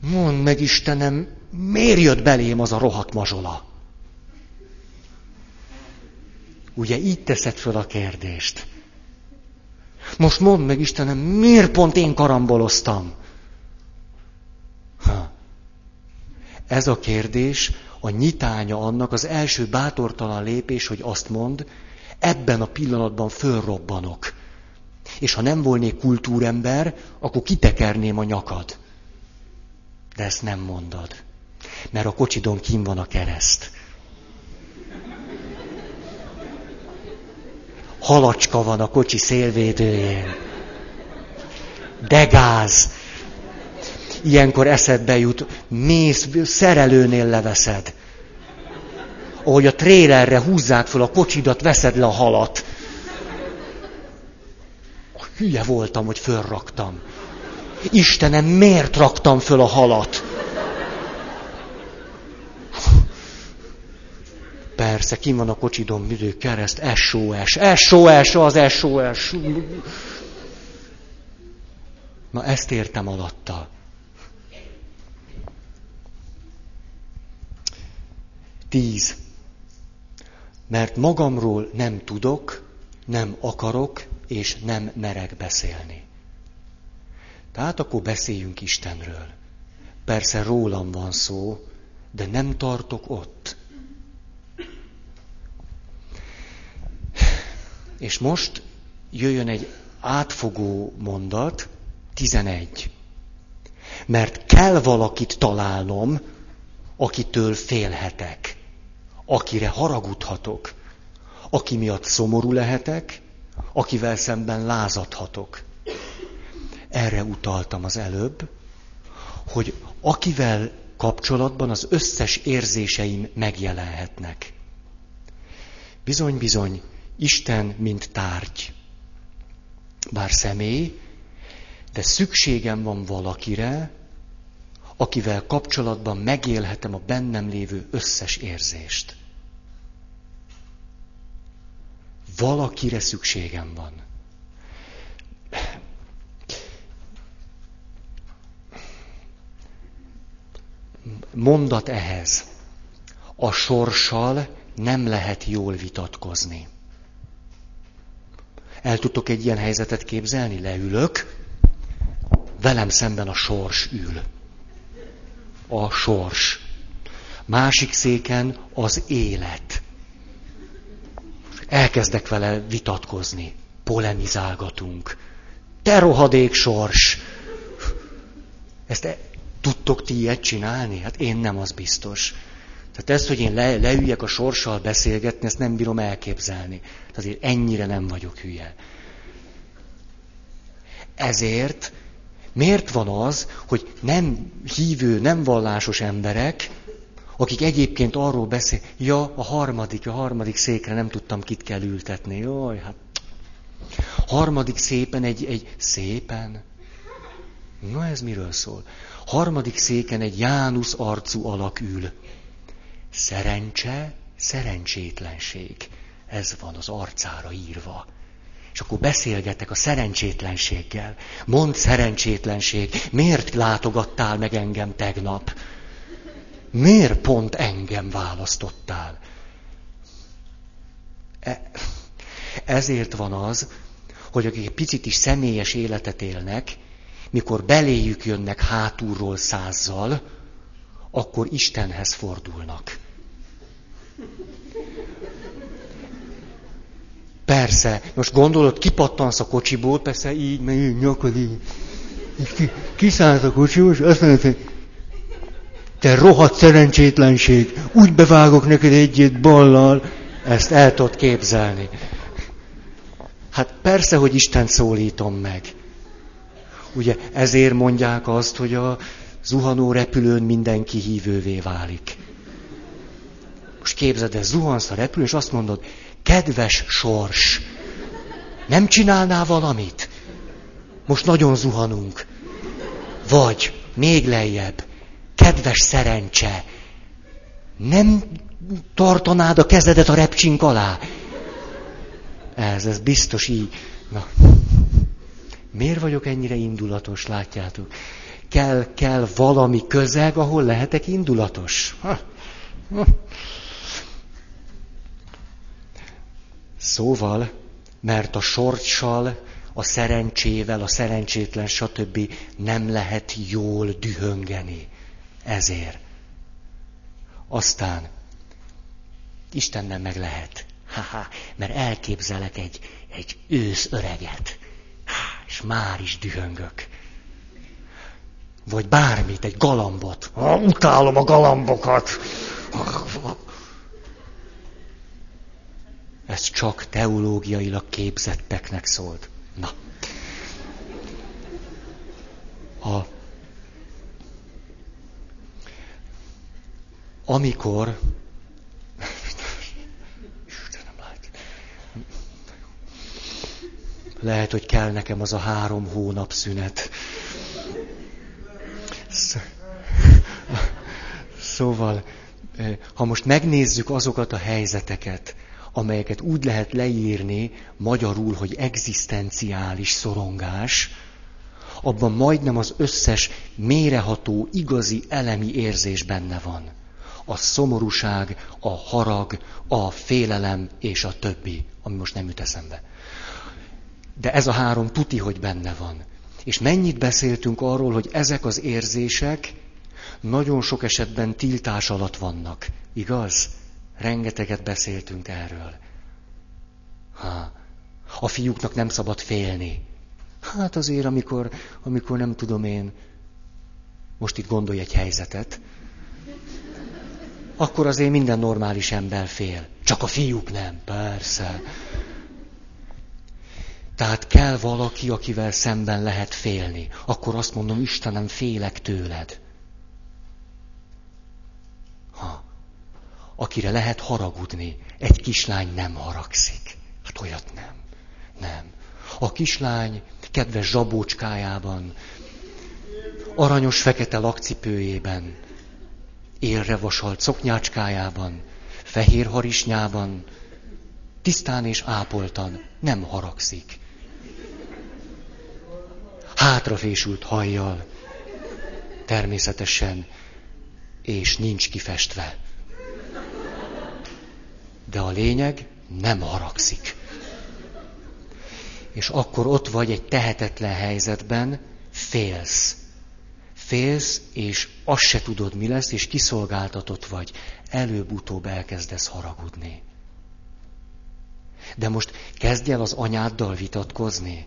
Mondd meg, Istenem, miért jött belém az a rohadt mazsola? Ugye így teszed föl a kérdést. Most mondd meg, Istenem, miért pont én karamboloztam? Ha. Ez a kérdés a nyitánya annak, az első bátortalan lépés, hogy azt mondd, ebben a pillanatban fölrobbanok. És ha nem volnék kultúrember, akkor kitekerném a nyakad. De ezt nem mondod. Mert a kocsidon kinn van a kereszt. Halacska van a kocsi szélvédőjén. De gáz. Ilyenkor eszedbe jut, mész, szerelőnél leveszed. Ahogy a trélerre húzzák fel a kocsidat, veszed le a halat. Hülye voltam, hogy fölraktam. Istenem, miért raktam föl a halat? Persze, kim van a kocsidon, midő kereszt, es o es, es o es, az es o es. Na, ezt értem alatta. Tíz. Mert magamról nem tudok, nem akarok, és nem merek beszélni. Tehát akkor beszéljünk Istenről. Persze rólam van szó, de nem tartok ott. És most jöjjön egy átfogó mondat, tizenegy. Mert kell valakit találnom, akitől félhetek, akire haragudhatok, aki miatt szomorú lehetek, akivel szemben lázadhatok. Erre utaltam az előbb, hogy akivel kapcsolatban az összes érzéseim megjelenhetnek. Bizony, bizony, Isten, mint tárgy, bár személy, de szükségem van valakire, akivel kapcsolatban megélhetem a bennem lévő összes érzést. Valakire szükségem van. Mondat ehhez. A sorssal nem lehet jól vitatkozni. El tudtok egy ilyen helyzetet képzelni? Leülök, velem szemben a sors ül. A sors. Másik széken az élet. Elkezdek vele vitatkozni. Polemizálgatunk. Te rohadék sors! Ezt e- tudtok ti ilyet csinálni? Hát én nem, az biztos. Tehát ezt, hogy én le- leüljek a sorssal beszélgetni, ezt nem bírom elképzelni. Tehát azért ennyire nem vagyok hülye. Ezért... Miért van az, hogy nem hívő, nem vallásos emberek, akik egyébként arról beszél, ja, a harmadik, a harmadik székre nem tudtam, kit kell ültetni. Jaj, hát. Harmadik szépen egy, egy szépen. Na ez miről szól? Harmadik széken egy Jánusz arcú alak ül. Szerencse, szerencsétlenség. Ez van az arcára írva. És akkor beszélgetek a szerencsétlenséggel. Mondd, szerencsétlenség, miért látogattál meg engem tegnap? Miért pont engem választottál? Ezért van az, hogy akik egy picit is személyes életet élnek, mikor beléjük jönnek hátulról százzal, akkor Istenhez fordulnak. Persze, most gondolod, kipattansz a kocsiból, persze így, meg így nyakod, kiszállsz a kocsiból, és azt mondod, hogy te rohadt szerencsétlenség, úgy bevágok neked egyet ballal, ezt el tudod képzelni. Hát persze, hogy Isten szólítom meg. Ugye ezért mondják azt, hogy a zuhanó repülőn mindenki hívővé válik. Most képzeld, de zuhansz a repülőn, és azt mondod, kedves sors, nem csinálnál valamit? Most nagyon zuhanunk. Vagy még lejjebb, kedves szerencse, nem tartanád a kezedet a repcsink alá. Ez, ez biztos így. Na. Miért vagyok ennyire indulatos, látjátok? Kell, kell valami közeg, ahol lehetek indulatos. Ha. Ha. Szóval, mert a sorcssal, a szerencsével, a szerencsétlen, stb. Nem lehet jól dühöngeni. Ezért. Aztán Istennel meg lehet. Ha-ha, mert elképzelek egy, egy ősz öreget. Ha, és már is dühöngök. Vagy bármit, egy galambot. Ha, utálom a galambokat. Ez csak teológiailag képzetteknek szólt. Na. A... Amikor... Istenem, látja. Lehet, hogy kell nekem az a három hónap szünet. Szóval, ha most megnézzük azokat a helyzeteket, amelyeket úgy lehet leírni magyarul, hogy egzisztenciális szorongás, abban majdnem az összes méreható, igazi, elemi érzés benne van. A szomorúság, a harag, a félelem és a többi, ami most nem jut eszembe. De ez a három tuti, hogy benne van. És mennyit beszéltünk arról, hogy ezek az érzések nagyon sok esetben tiltás alatt vannak. Igaz? Rengeteget beszéltünk erről. Ha. A fiúknak nem szabad félni. Hát azért, amikor, amikor nem tudom én, most itt gondolj egy helyzetet, akkor azért minden normális ember fél. Csak a fiúk nem. Persze. Tehát kell valaki, akivel szemben lehet félni. Akkor azt mondom, Istenem, félek tőled. Ha. Akire lehet haragudni. Egy kislány nem haragszik. Hát olyat nem. Nem. A kislány kedves zsabócskájában, aranyos fekete lakcipőjében, élre vasalt szoknyácskájában, fehér harisnyában, tisztán és ápoltan nem haragszik. Hátrafésült hajjal, természetesen, és nincs kifestve. De a lényeg, nem haragszik. És akkor ott vagy egy tehetetlen helyzetben, félsz. Félsz, és azt se tudod, mi lesz, és kiszolgáltatott vagy. Előbb-utóbb elkezdesz haragudni. De most kezdj el az anyáddal vitatkozni,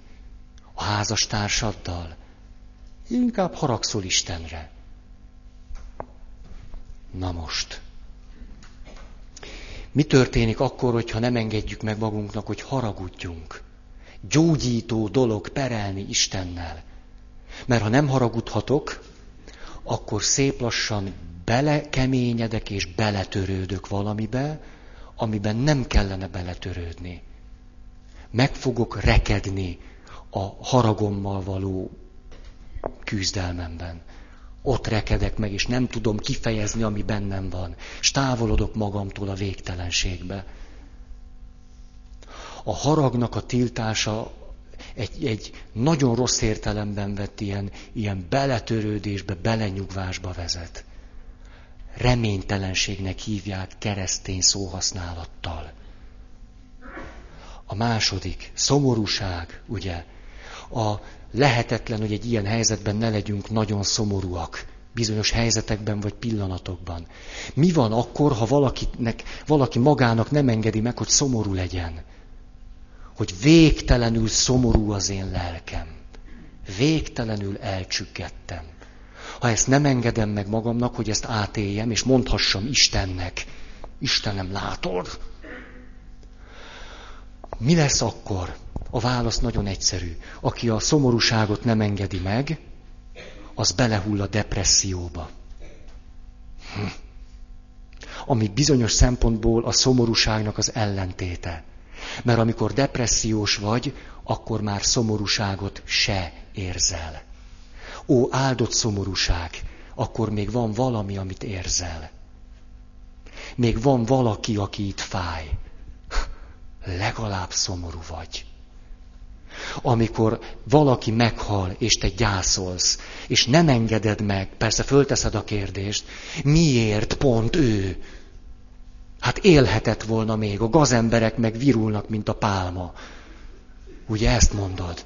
a házastársaddal. Inkább haragszol Istenre. Na most. Mi történik akkor, hogyha nem engedjük meg magunknak, hogy haragudjunk? Gyógyító dolog perelni Istennel. Mert ha nem haragudhatok, akkor szép lassan belekeményedek és beletörődök valamibe, amiben nem kellene beletörődni. Meg fogok rekedni a haragommal való küzdelmemben. Ott rekedek meg, és nem tudom kifejezni, ami bennem van. S távolodok magamtól a végtelenségbe. A haragnak a tiltása egy, egy nagyon rossz értelemben vett ilyen, ilyen beletörődésbe, belenyugvásba vezet. Reménytelenségnek hívják keresztény szóhasználattal. A második, szomorúság, ugye? A lehetetlen, hogy egy ilyen helyzetben ne legyünk nagyon szomorúak, bizonyos helyzetekben vagy pillanatokban. Mi van akkor, ha valakinek, valaki magának nem engedi meg, hogy szomorú legyen? Hogy végtelenül szomorú az én lelkem. Végtelenül elcsüggedtem. Ha ezt nem engedem meg magamnak, hogy ezt átéljem, és mondhassam Istennek, Istenem, látod? Mi lesz akkor? A válasz nagyon egyszerű. Aki a szomorúságot nem engedi meg, az belehull a depresszióba. Hm. Ami bizonyos szempontból a szomorúságnak az ellentéte. Mert amikor depressziós vagy, akkor már szomorúságot se érzel. Ó, áldott szomorúság, akkor még van valami, amit érzel. még van valaki, aki itt fáj. Legalább szomorú vagy. Amikor valaki meghal, és te gyászolsz, és nem engeded meg, persze fölteszed a kérdést, miért pont ő? Hát élhetett volna még, a gazemberek meg virulnak, mint a pálma. Ugye ezt mondod?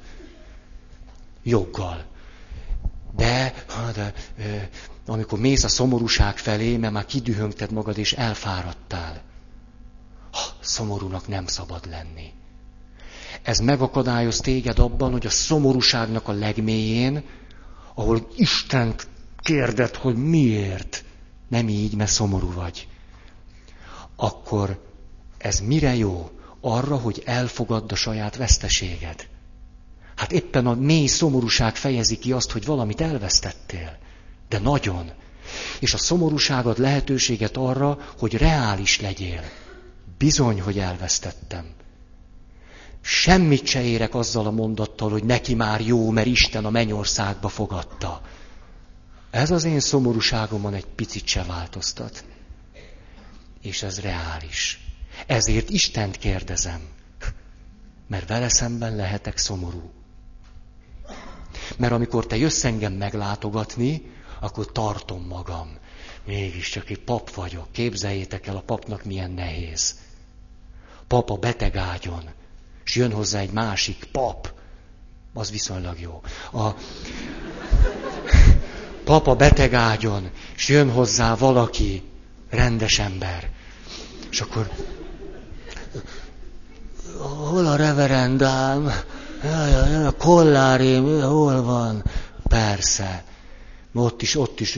Joggal. De, de amikor mész a szomorúság felé, mert már kidühöngted magad, és elfáradtál. Szomorúnak nem szabad lenni. Ez megakadályoz téged abban, hogy a szomorúságnak a legmélyén, ahol Istent kérded, hogy miért, nem így, mert szomorú vagy. Akkor ez mire jó? Arra, hogy elfogadd a saját veszteséged. Hát éppen a mély szomorúság fejezi ki azt, hogy valamit elvesztettél. De nagyon. És a szomorúság ad lehetőséget arra, hogy reális legyél. Bizony, hogy elvesztettem. Semmit se érek azzal a mondattal, hogy neki már jó, mert Isten a mennyországba fogadta. Ez az én szomorúságomon egy picit se változtat. És ez reális. Ezért Istent kérdezem, mert vele szemben lehetek szomorú. Mert amikor te jössz engem meglátogatni, akkor tartom magam. Mégiscsak egy pap vagyok. Képzeljétek el, a papnak milyen nehéz. Pap a beteg ágyon, és jön hozzá egy másik pap. Az viszonylag jó. A pap a beteg ágyon, és jön hozzá valaki, rendes ember. És akkor... Hol a reverendám? A kollárém, hol van? Persze. Ott is, ott is,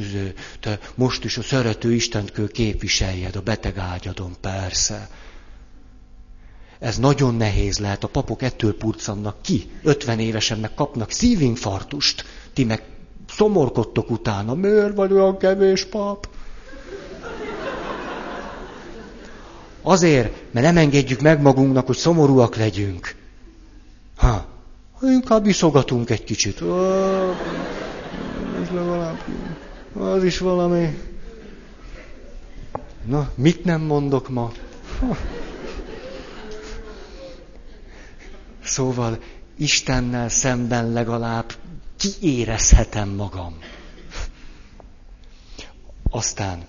te most is a szerető Istent kell képviseljed, a beteg ágyadon, persze. Ez nagyon nehéz lehet, a papok ettől purcannak ki, ötven évesen meg kapnak szívinfarktust, ti meg szomorkodtok utána, miért van olyan kevés pap? Azért, mert nem engedjük meg magunknak, hogy szomorúak legyünk. Ha, inkább iszogatunk egy kicsit. Legalább. Az is valami. Na, mit nem mondok ma? Ha. Szóval Istennel szemben legalább kiérezhetem magam. Aztán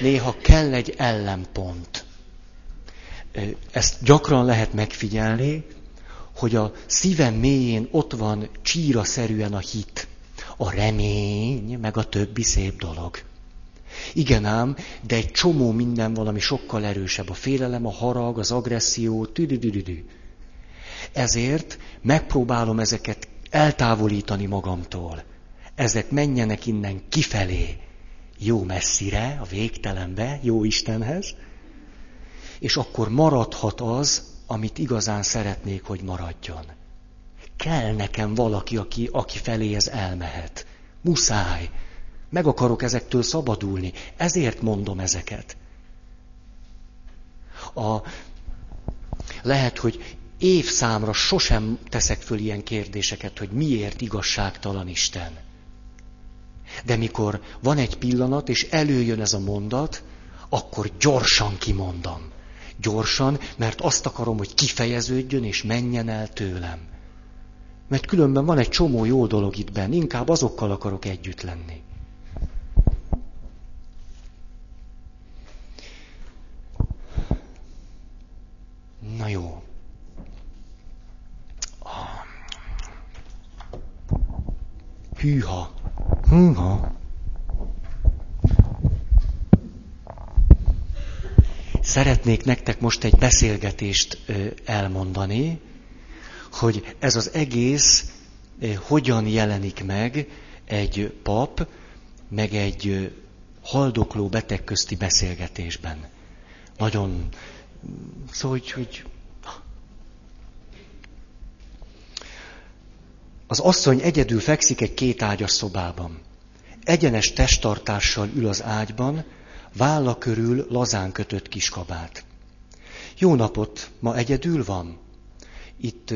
néha kell egy ellenpont. Ezt gyakran lehet megfigyelni, hogy a szívem mélyén ott van csíraszerűen a hit. A remény, meg a többi szép dolog. Igen ám, de egy csomó minden valami sokkal erősebb. A félelem, a harag, az agresszió, tüdüdüdüdü. Ezért megpróbálom ezeket eltávolítani magamtól. Ezek menjenek innen kifelé. Jó messzire, a végtelenbe, jó Istenhez. És akkor maradhat az, amit igazán szeretnék, hogy maradjon. Kell nekem valaki, aki, aki felé ez elmehet. Muszáj. Meg akarok ezektől szabadulni. Ezért mondom ezeket. A... Lehet, hogy évszámra sosem teszek föl ilyen kérdéseket, hogy miért igazságtalan Isten. De mikor van egy pillanat, és előjön ez a mondat, akkor gyorsan kimondom. Gyorsan, mert azt akarom, hogy kifejeződjön, és menjen el tőlem. Mert különben van egy csomó jó dolog itt benn, inkább azokkal akarok együtt lenni. Na jó. Hűha. Hűha. Szeretnék nektek most egy beszélgetést elmondani, hogy ez az egész eh, hogyan jelenik meg egy pap, meg egy eh, haldokló beteg közti beszélgetésben. Nagyon... Szóval, hogy, hogy... Az asszony egyedül fekszik egy kétágyas szobában. Egyenes testtartással ül az ágyban, válla körül lazán kötött kiskabát. Jó napot, ma egyedül van? Itt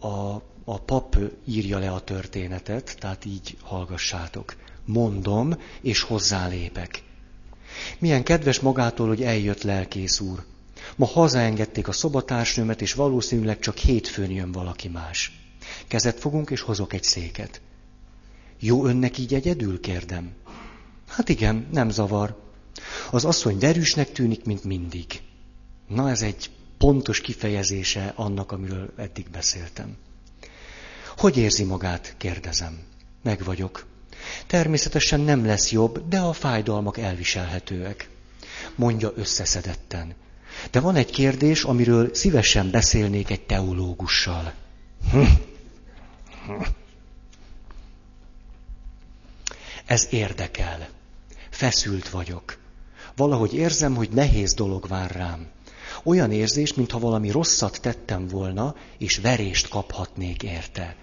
a, a pap írja le a történetet, tehát így hallgassátok. Mondom, és hozzálépek. Milyen kedves magától, hogy eljött lelkész úr. Ma hazaengedték a szobatársnőmet, és valószínűleg csak hétfőn jön valaki más. Kezet fogunk, és hozok egy széket. Jó önnek így egyedül, kérdem. Hát igen, nem zavar. Az asszony derűsnek tűnik, mint mindig. Na, ez egy pontos kifejezése annak, amiről eddig beszéltem. Hogy érzi magát, kérdezem. Meg vagyok. Természetesen nem lesz jobb, de a fájdalmak elviselhetőek, mondja összeszedetten. De van egy kérdés, amiről szívesen beszélnék egy teológussal. Ez érdekel. Feszült vagyok. Valahogy érzem, hogy nehéz dolog vár rám. Olyan érzés, mintha valami rosszat tettem volna, és verést kaphatnék érte.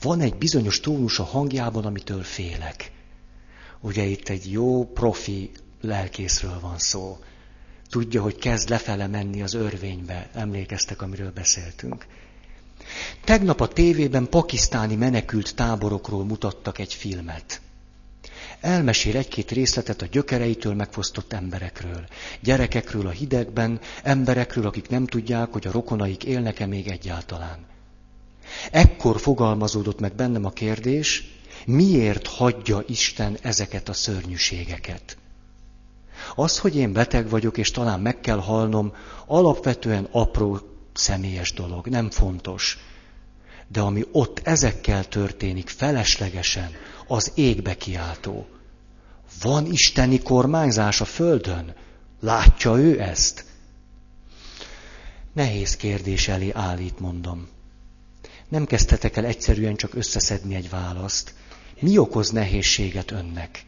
Van egy bizonyos tónus a hangjában, amitől félek. Ugye itt egy jó profi lelkészről van szó. Tudja, hogy kezd lefele menni az örvénybe. Emlékeztek, amiről beszéltünk. Tegnap a tévében pakisztáni menekült táborokról mutattak egy filmet. Elmesél egy-két részletet a gyökereitől megfosztott emberekről. Gyerekekről a hidegben, emberekről, akik nem tudják, hogy a rokonaik élnek-e még egyáltalán. Ekkor fogalmazódott meg bennem a kérdés, miért hagyja Isten ezeket a szörnyűségeket? Az, hogy én beteg vagyok, és talán meg kell halnom, alapvetően apró személyes dolog, nem fontos. De ami ott ezekkel történik feleslegesen, az égbe kiáltó. Van isteni kormányzás a földön? Látja ő ezt? Nehéz kérdés elé állít, mondom. Nem kezdhetek el egyszerűen csak összeszedni egy választ. Mi okoz nehézséget önnek?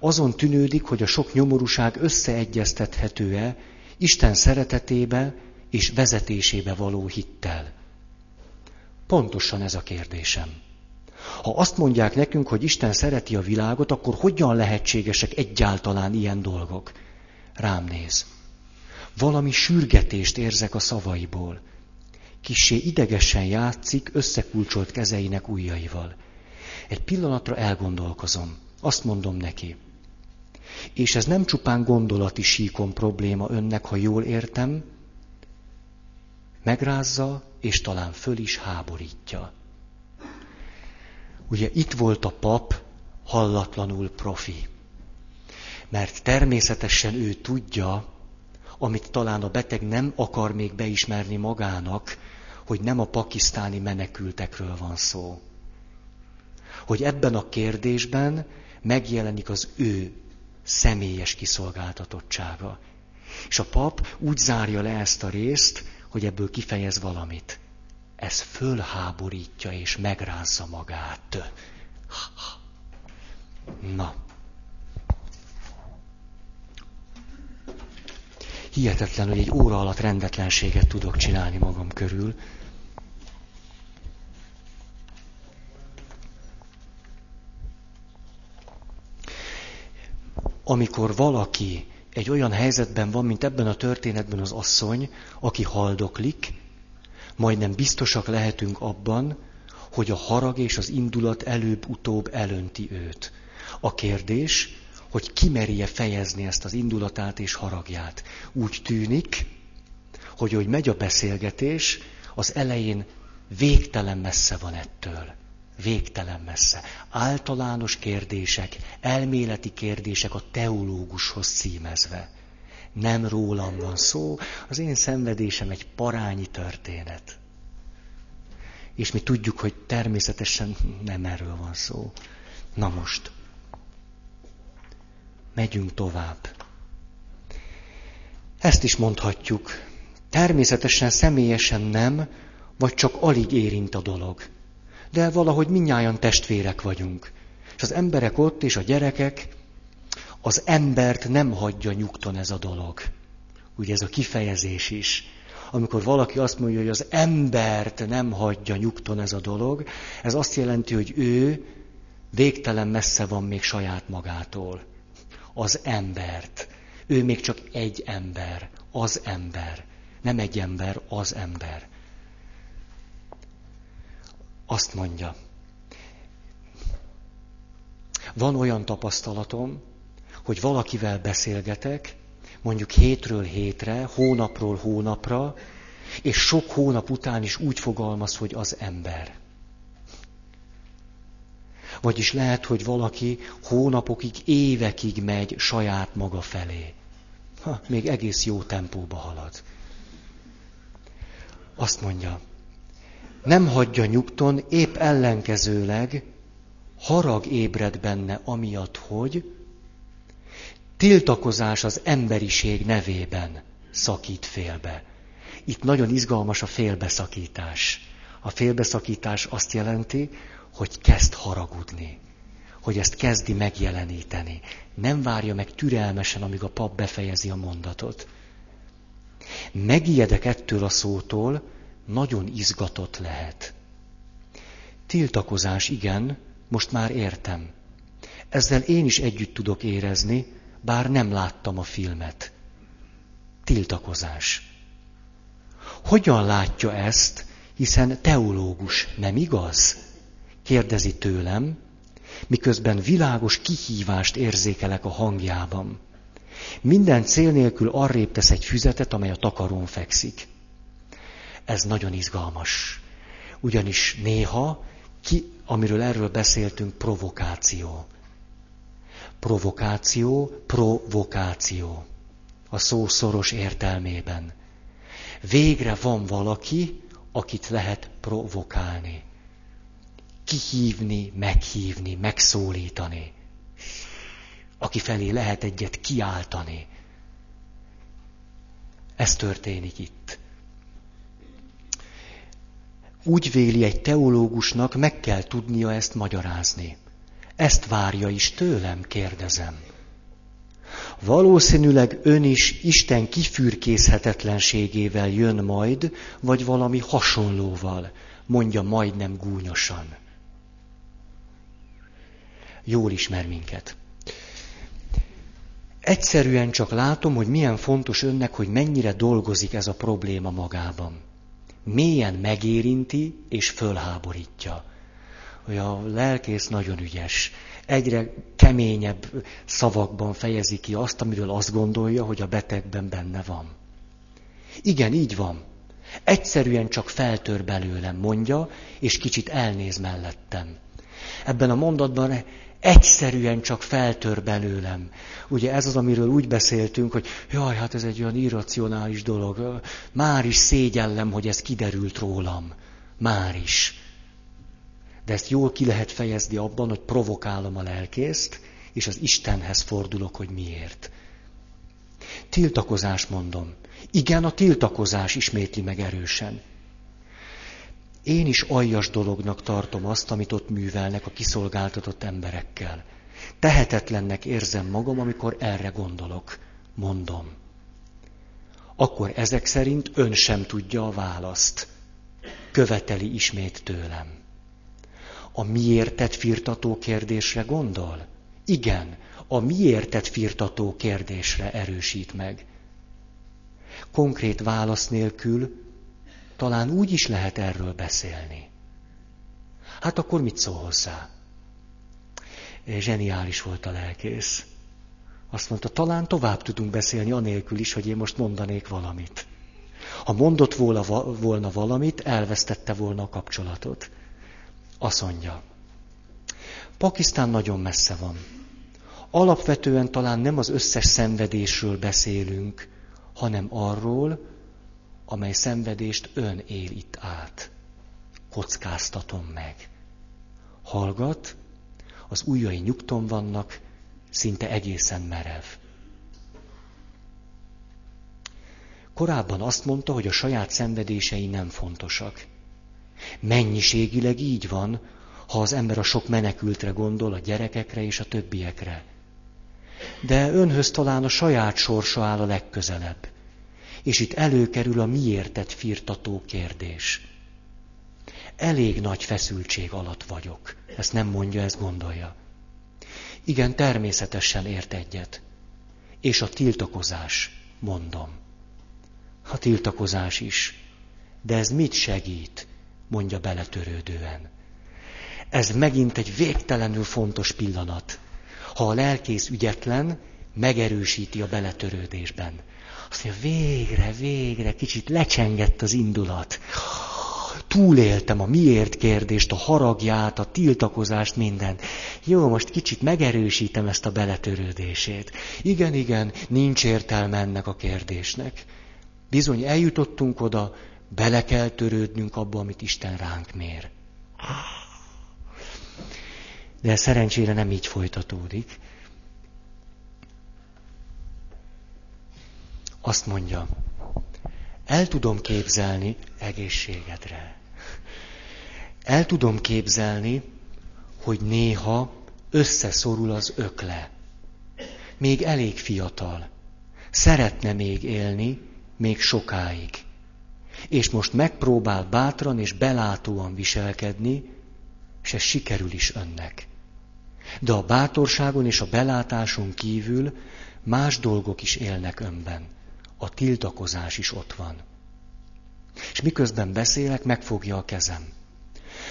Azon tűnődik, hogy a sok nyomorúság összeegyeztethető-e Isten szeretetébe és vezetésébe való hittel. Pontosan ez a kérdésem. Ha azt mondják nekünk, hogy Isten szereti a világot, akkor hogyan lehetségesek egyáltalán ilyen dolgok? Rám néz. Valami sürgetést érzek a szavaiból. Kissé idegesen játszik összekulcsolt kezeinek ujjaival. Egy pillanatra elgondolkozom. Azt mondom neki. És ez nem csupán gondolati síkon probléma önnek, ha jól értem. Megrázza, és talán föl is háborítja. Ugye itt volt a pap, hallatlanul profi. Mert természetesen ő tudja, amit talán a beteg nem akar még beismerni magának, hogy nem a pakisztáni menekültekről van szó. Hogy ebben a kérdésben megjelenik az ő személyes kiszolgáltatottsága. És a pap úgy zárja le ezt a részt, hogy ebből kifejez valamit. Ez fölháborítja és megrázza magát. Na. Hihetetlen, hogy egy óra alatt rendetlenséget tudok csinálni magam körül. Amikor valaki egy olyan helyzetben van, mint ebben a történetben az asszony, aki haldoklik, majdnem biztosak lehetünk abban, hogy a harag és az indulat előbb-utóbb elönti őt. A kérdés, hogy ki merje fejezni ezt az indulatát és haragját. Úgy tűnik, hogy ahogy megy a beszélgetés, az elején végtelen messze van ettől. Végtelen messze. Általános kérdések, elméleti kérdések a teológushoz címezve. Nem rólam van szó, az én szenvedésem egy parányi történet. És mi tudjuk, hogy természetesen nem erről van szó. Na most, megyünk tovább. Ezt is mondhatjuk. Természetesen személyesen nem, vagy csak alig érint a dolog. De valahogy mindnyájan testvérek vagyunk. És az emberek ott, és a gyerekek, az embert nem hagyja nyugton ez a dolog. Ugye ez a kifejezés is. Amikor valaki azt mondja, hogy az embert nem hagyja nyugton ez a dolog, ez azt jelenti, hogy ő végtelen messze van még saját magától. Az embert. Ő még csak egy ember. Az ember. Nem egy ember, az ember. Azt mondja. Van olyan tapasztalatom, hogy valakivel beszélgetek, mondjuk hétről hétre, hónapról hónapra, és sok hónap után is úgy fogalmaz, hogy az ember. Vagyis lehet, hogy valaki hónapokig, évekig megy saját maga felé. Ha, még egész jó tempóba halad. Azt mondja, nem hagyja nyugton, épp ellenkezőleg harag ébred benne, amiatt, hogy tiltakozás az emberiség nevében szakít félbe. Itt nagyon izgalmas a félbeszakítás. A félbeszakítás azt jelenti, hogy kezd haragudni, hogy ezt kezdi megjeleníteni. Nem várja meg türelmesen, amíg a pap befejezi a mondatot. Megijedek ettől a szótól, nagyon izgatott lehet. Tiltakozás, igen, most már értem. Ezzel én is együtt tudok érezni, bár nem láttam a filmet. Tiltakozás. Hogyan látja ezt, hiszen teológus, nem igaz? Kérdezi tőlem, miközben világos kihívást érzékelek a hangjában. Minden cél nélkül arrébb tesz egy füzetet, amely a takarón fekszik. Ez nagyon izgalmas. Ugyanis néha, ki, amiről erről beszéltünk, provokáció. Provokáció, provokáció. A szó szoros értelmében. Végre van valaki, akit lehet provokálni. Kihívni, meghívni, megszólítani. Aki felé lehet egyet kiáltani. Ez történik itt. Úgy véli egy teológusnak, meg kell tudnia ezt magyarázni. Ezt várja is tőlem, kérdezem. Valószínűleg ön is Isten kifürkészhetetlenségével jön majd, vagy valami hasonlóval, mondja majdnem gúnyosan. Jól ismer minket. Egyszerűen csak látom, hogy milyen fontos önnek, hogy mennyire dolgozik ez a probléma magában. Mélyen megérinti és fölháborítja. A lelkész nagyon ügyes. Egyre keményebb szavakban fejezi ki azt, amiről azt gondolja, hogy a betegben benne van. Igen, így van. Egyszerűen csak feltör belőlem, mondja, és kicsit elnéz mellettem. Ebben a mondatban egyszerűen csak feltör belőlem. Ugye ez az, amiről úgy beszéltünk, hogy jaj, hát ez egy olyan irracionális dolog. Már is szégyellem, hogy ez kiderült rólam. Már is. De ezt jól ki lehet fejezni abban, hogy provokálom a lelkészt, és az Istenhez fordulok, hogy miért. Tiltakozás, mondom. Igen, a tiltakozás, ismétli meg erősen. Én is aljas dolognak tartom azt, amit ott művelnek a kiszolgáltatott emberekkel. Tehetetlennek érzem magam, amikor erre gondolok, mondom. Akkor ezek szerint ön sem tudja a választ. Követeli ismét tőlem. A miértet firtató kérdésre gondol? Igen, a miértet firtató kérdésre erősít meg. Konkrét válasz nélkül talán úgy is lehet erről beszélni. Hát akkor mit szól hozzá? Zseniális volt a lelkész. Azt mondta, talán tovább tudunk beszélni anélkül is, hogy én most mondanék valamit. Ha mondott volna, volna valamit, elvesztette volna a kapcsolatot. Azt mondja, Pakisztán nagyon messze van. Alapvetően talán nem az összes szenvedésről beszélünk, hanem arról, amely szenvedést ön él itt át. Kockáztatom meg. Hallgat, az ujjai nyugton vannak, szinte egészen merev. Korábban azt mondta, hogy a saját szenvedései nem fontosak. Mennyiségileg így van, ha az ember a sok menekültre gondol, a gyerekekre és a többiekre. De önhöz talán a saját sorsa áll a legközelebb. És itt előkerül a miértet firtató kérdés. Elég nagy feszültség alatt vagyok. Ezt nem mondja, ezt gondolja. Igen, természetesen ért egyet. És a tiltakozás, mondom. A tiltakozás is. De ez mit segít? Mondja beletörődően. Ez megint egy végtelenül fontos pillanat. Ha a lelkész ügyetlen, megerősíti a beletörődésben. Azt mondja, végre, végre, kicsit lecsengett az indulat. Túléltem a miért kérdést, a haragját, a tiltakozást, mindent. Jó, most kicsit megerősítem ezt a beletörődését. Igen, igen, nincs értelme ennek a kérdésnek. Bizony, eljutottunk oda, bele kell törődnünk abba, amit Isten ránk mér. De szerencsére nem így folytatódik. Azt mondja, el tudom képzelni egészségedre. El tudom képzelni, hogy néha összeszorul az ökle. Még elég fiatal. Szeretne még élni, még sokáig. És most megpróbál bátran és belátóan viselkedni, és ez sikerül is önnek. De a bátorságon és a belátáson kívül más dolgok is élnek önben. A tiltakozás is ott van. És miközben beszélek, megfogja a kezem.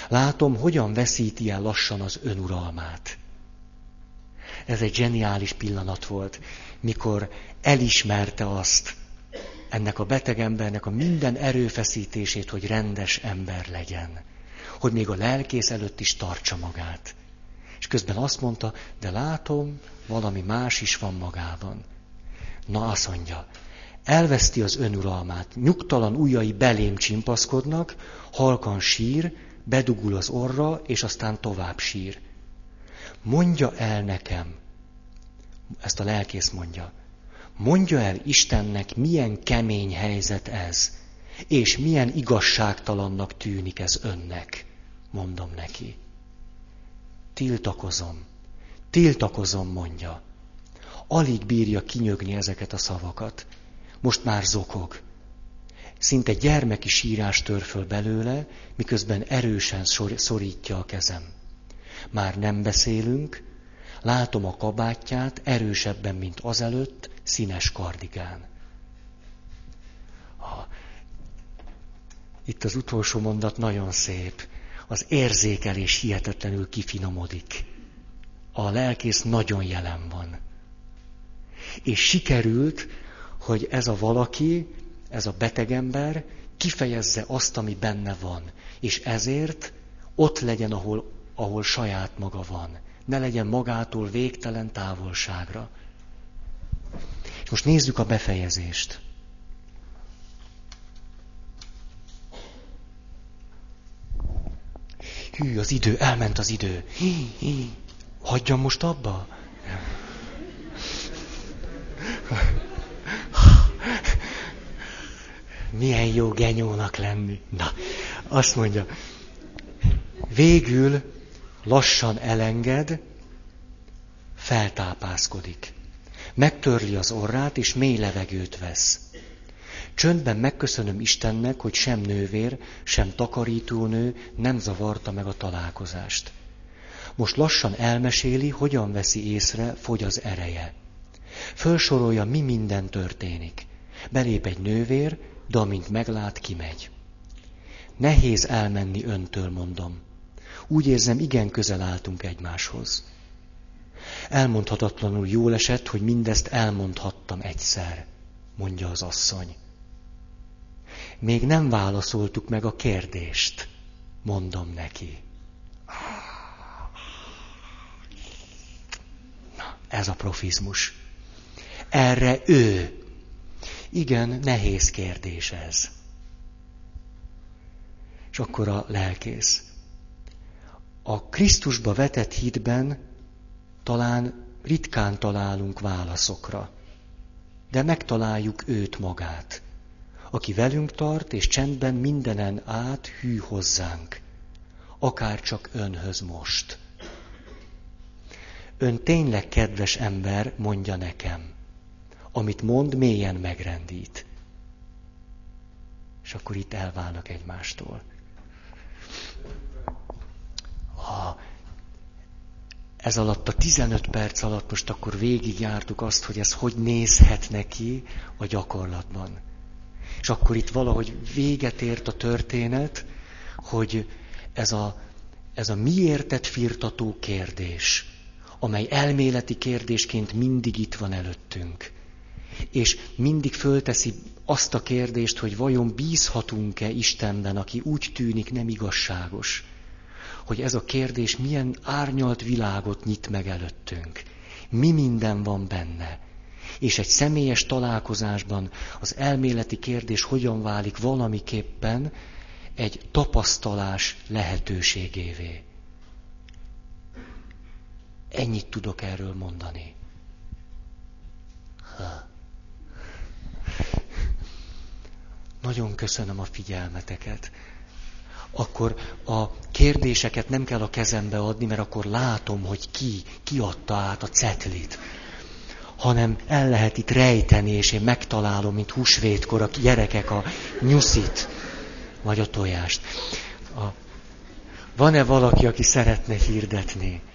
Látom, hogyan veszíti el lassan az önuralmát. Ez egy zseniális pillanat volt, mikor elismerte azt, ennek a beteg embernek a minden erőfeszítését, hogy rendes ember legyen. Hogy még a lelkész előtt is tartsa magát. És közben azt mondta, de látom, valami más is van magában. Na, azt mondja, elveszti az önuralmát, nyugtalan ujjai belém csimpaszkodnak, halkan sír, bedugul az orra, és aztán tovább sír. Mondja el nekem, ezt a lelkész mondja, mondja el Istennek, milyen kemény helyzet ez, és milyen igazságtalannak tűnik ez önnek, mondom neki. Tiltakozom, tiltakozom, mondja. Alig bírja kinyögni ezeket a szavakat. Most már zokog. Szinte gyermeki sírás tör föl belőle, miközben erősen szorítja a kezem. Már nem beszélünk, látom a kabátját erősebben, mint azelőtt, színes kardigán. Itt az utolsó mondat nagyon szép. Az érzékelés hihetetlenül kifinomodik. A lelkész nagyon jelen van. És sikerült, hogy ez a valaki, ez a betegember kifejezze azt, ami benne van. És ezért ott legyen, ahol, ahol saját maga van. Ne legyen magától végtelen távolságra. És most nézzük a befejezést. Hű, az idő, elment az idő. Hí, hí. Hagyjam most abba? Milyen jó genyónak lenni. Na, azt mondja, végül lassan elenged, feltápászkodik. Megtörli az orrát, és mély levegőt vesz. Csöndben megköszönöm Istennek, hogy sem nővér, sem takarítónő nem zavarta meg a találkozást. Most lassan elmeséli, hogyan veszi észre, fogy az ereje. Fölsorolja, mi minden történik. Belép egy nővér, de amint meglát, kimegy. Nehéz elmenni öntől, mondom. Úgy érzem, igen közel álltunk egymáshoz. Elmondhatatlanul jól esett, hogy mindezt elmondhattam egyszer, mondja az asszony. Még nem válaszoltuk meg a kérdést, mondom neki. Na, ez a profizmus. Erre ő. Igen, nehéz kérdés ez. És akkor a lelkész. A Krisztusba vetett hitben talán ritkán találunk válaszokra, de megtaláljuk őt magát, aki velünk tart, és csendben mindenen át hű hozzánk, akárcsak önhöz most. Ön tényleg kedves ember, mondja nekem. Amit mond, mélyen megrendít. És akkor itt elválnak egymástól. Ha ez alatt a tizenöt perc alatt most akkor végigjártuk azt, hogy ez hogy nézhet neki a gyakorlatban. És akkor itt valahogy véget ért a történet, hogy ez a, ez a miértet firtató kérdés, amely elméleti kérdésként mindig itt van előttünk. És mindig fölteszi azt a kérdést, hogy vajon bízhatunk-e Istenben, aki úgy tűnik nem igazságos. Hogy ez a kérdés milyen árnyalt világot nyit meg előttünk. Mi minden van benne. És egy személyes találkozásban az elméleti kérdés hogyan válik valamiképpen egy tapasztalás lehetőségévé. Ennyit tudok erről mondani. Ha. Nagyon köszönöm a figyelmeteket. Akkor a kérdéseket nem kell a kezembe adni, mert akkor látom, hogy ki, ki adta át a cetlit. Hanem el lehet itt rejteni, és én megtalálom, mint húsvétkor a gyerekek a nyuszit, vagy a tojást. A... Van-e valaki, aki szeretne hirdetni?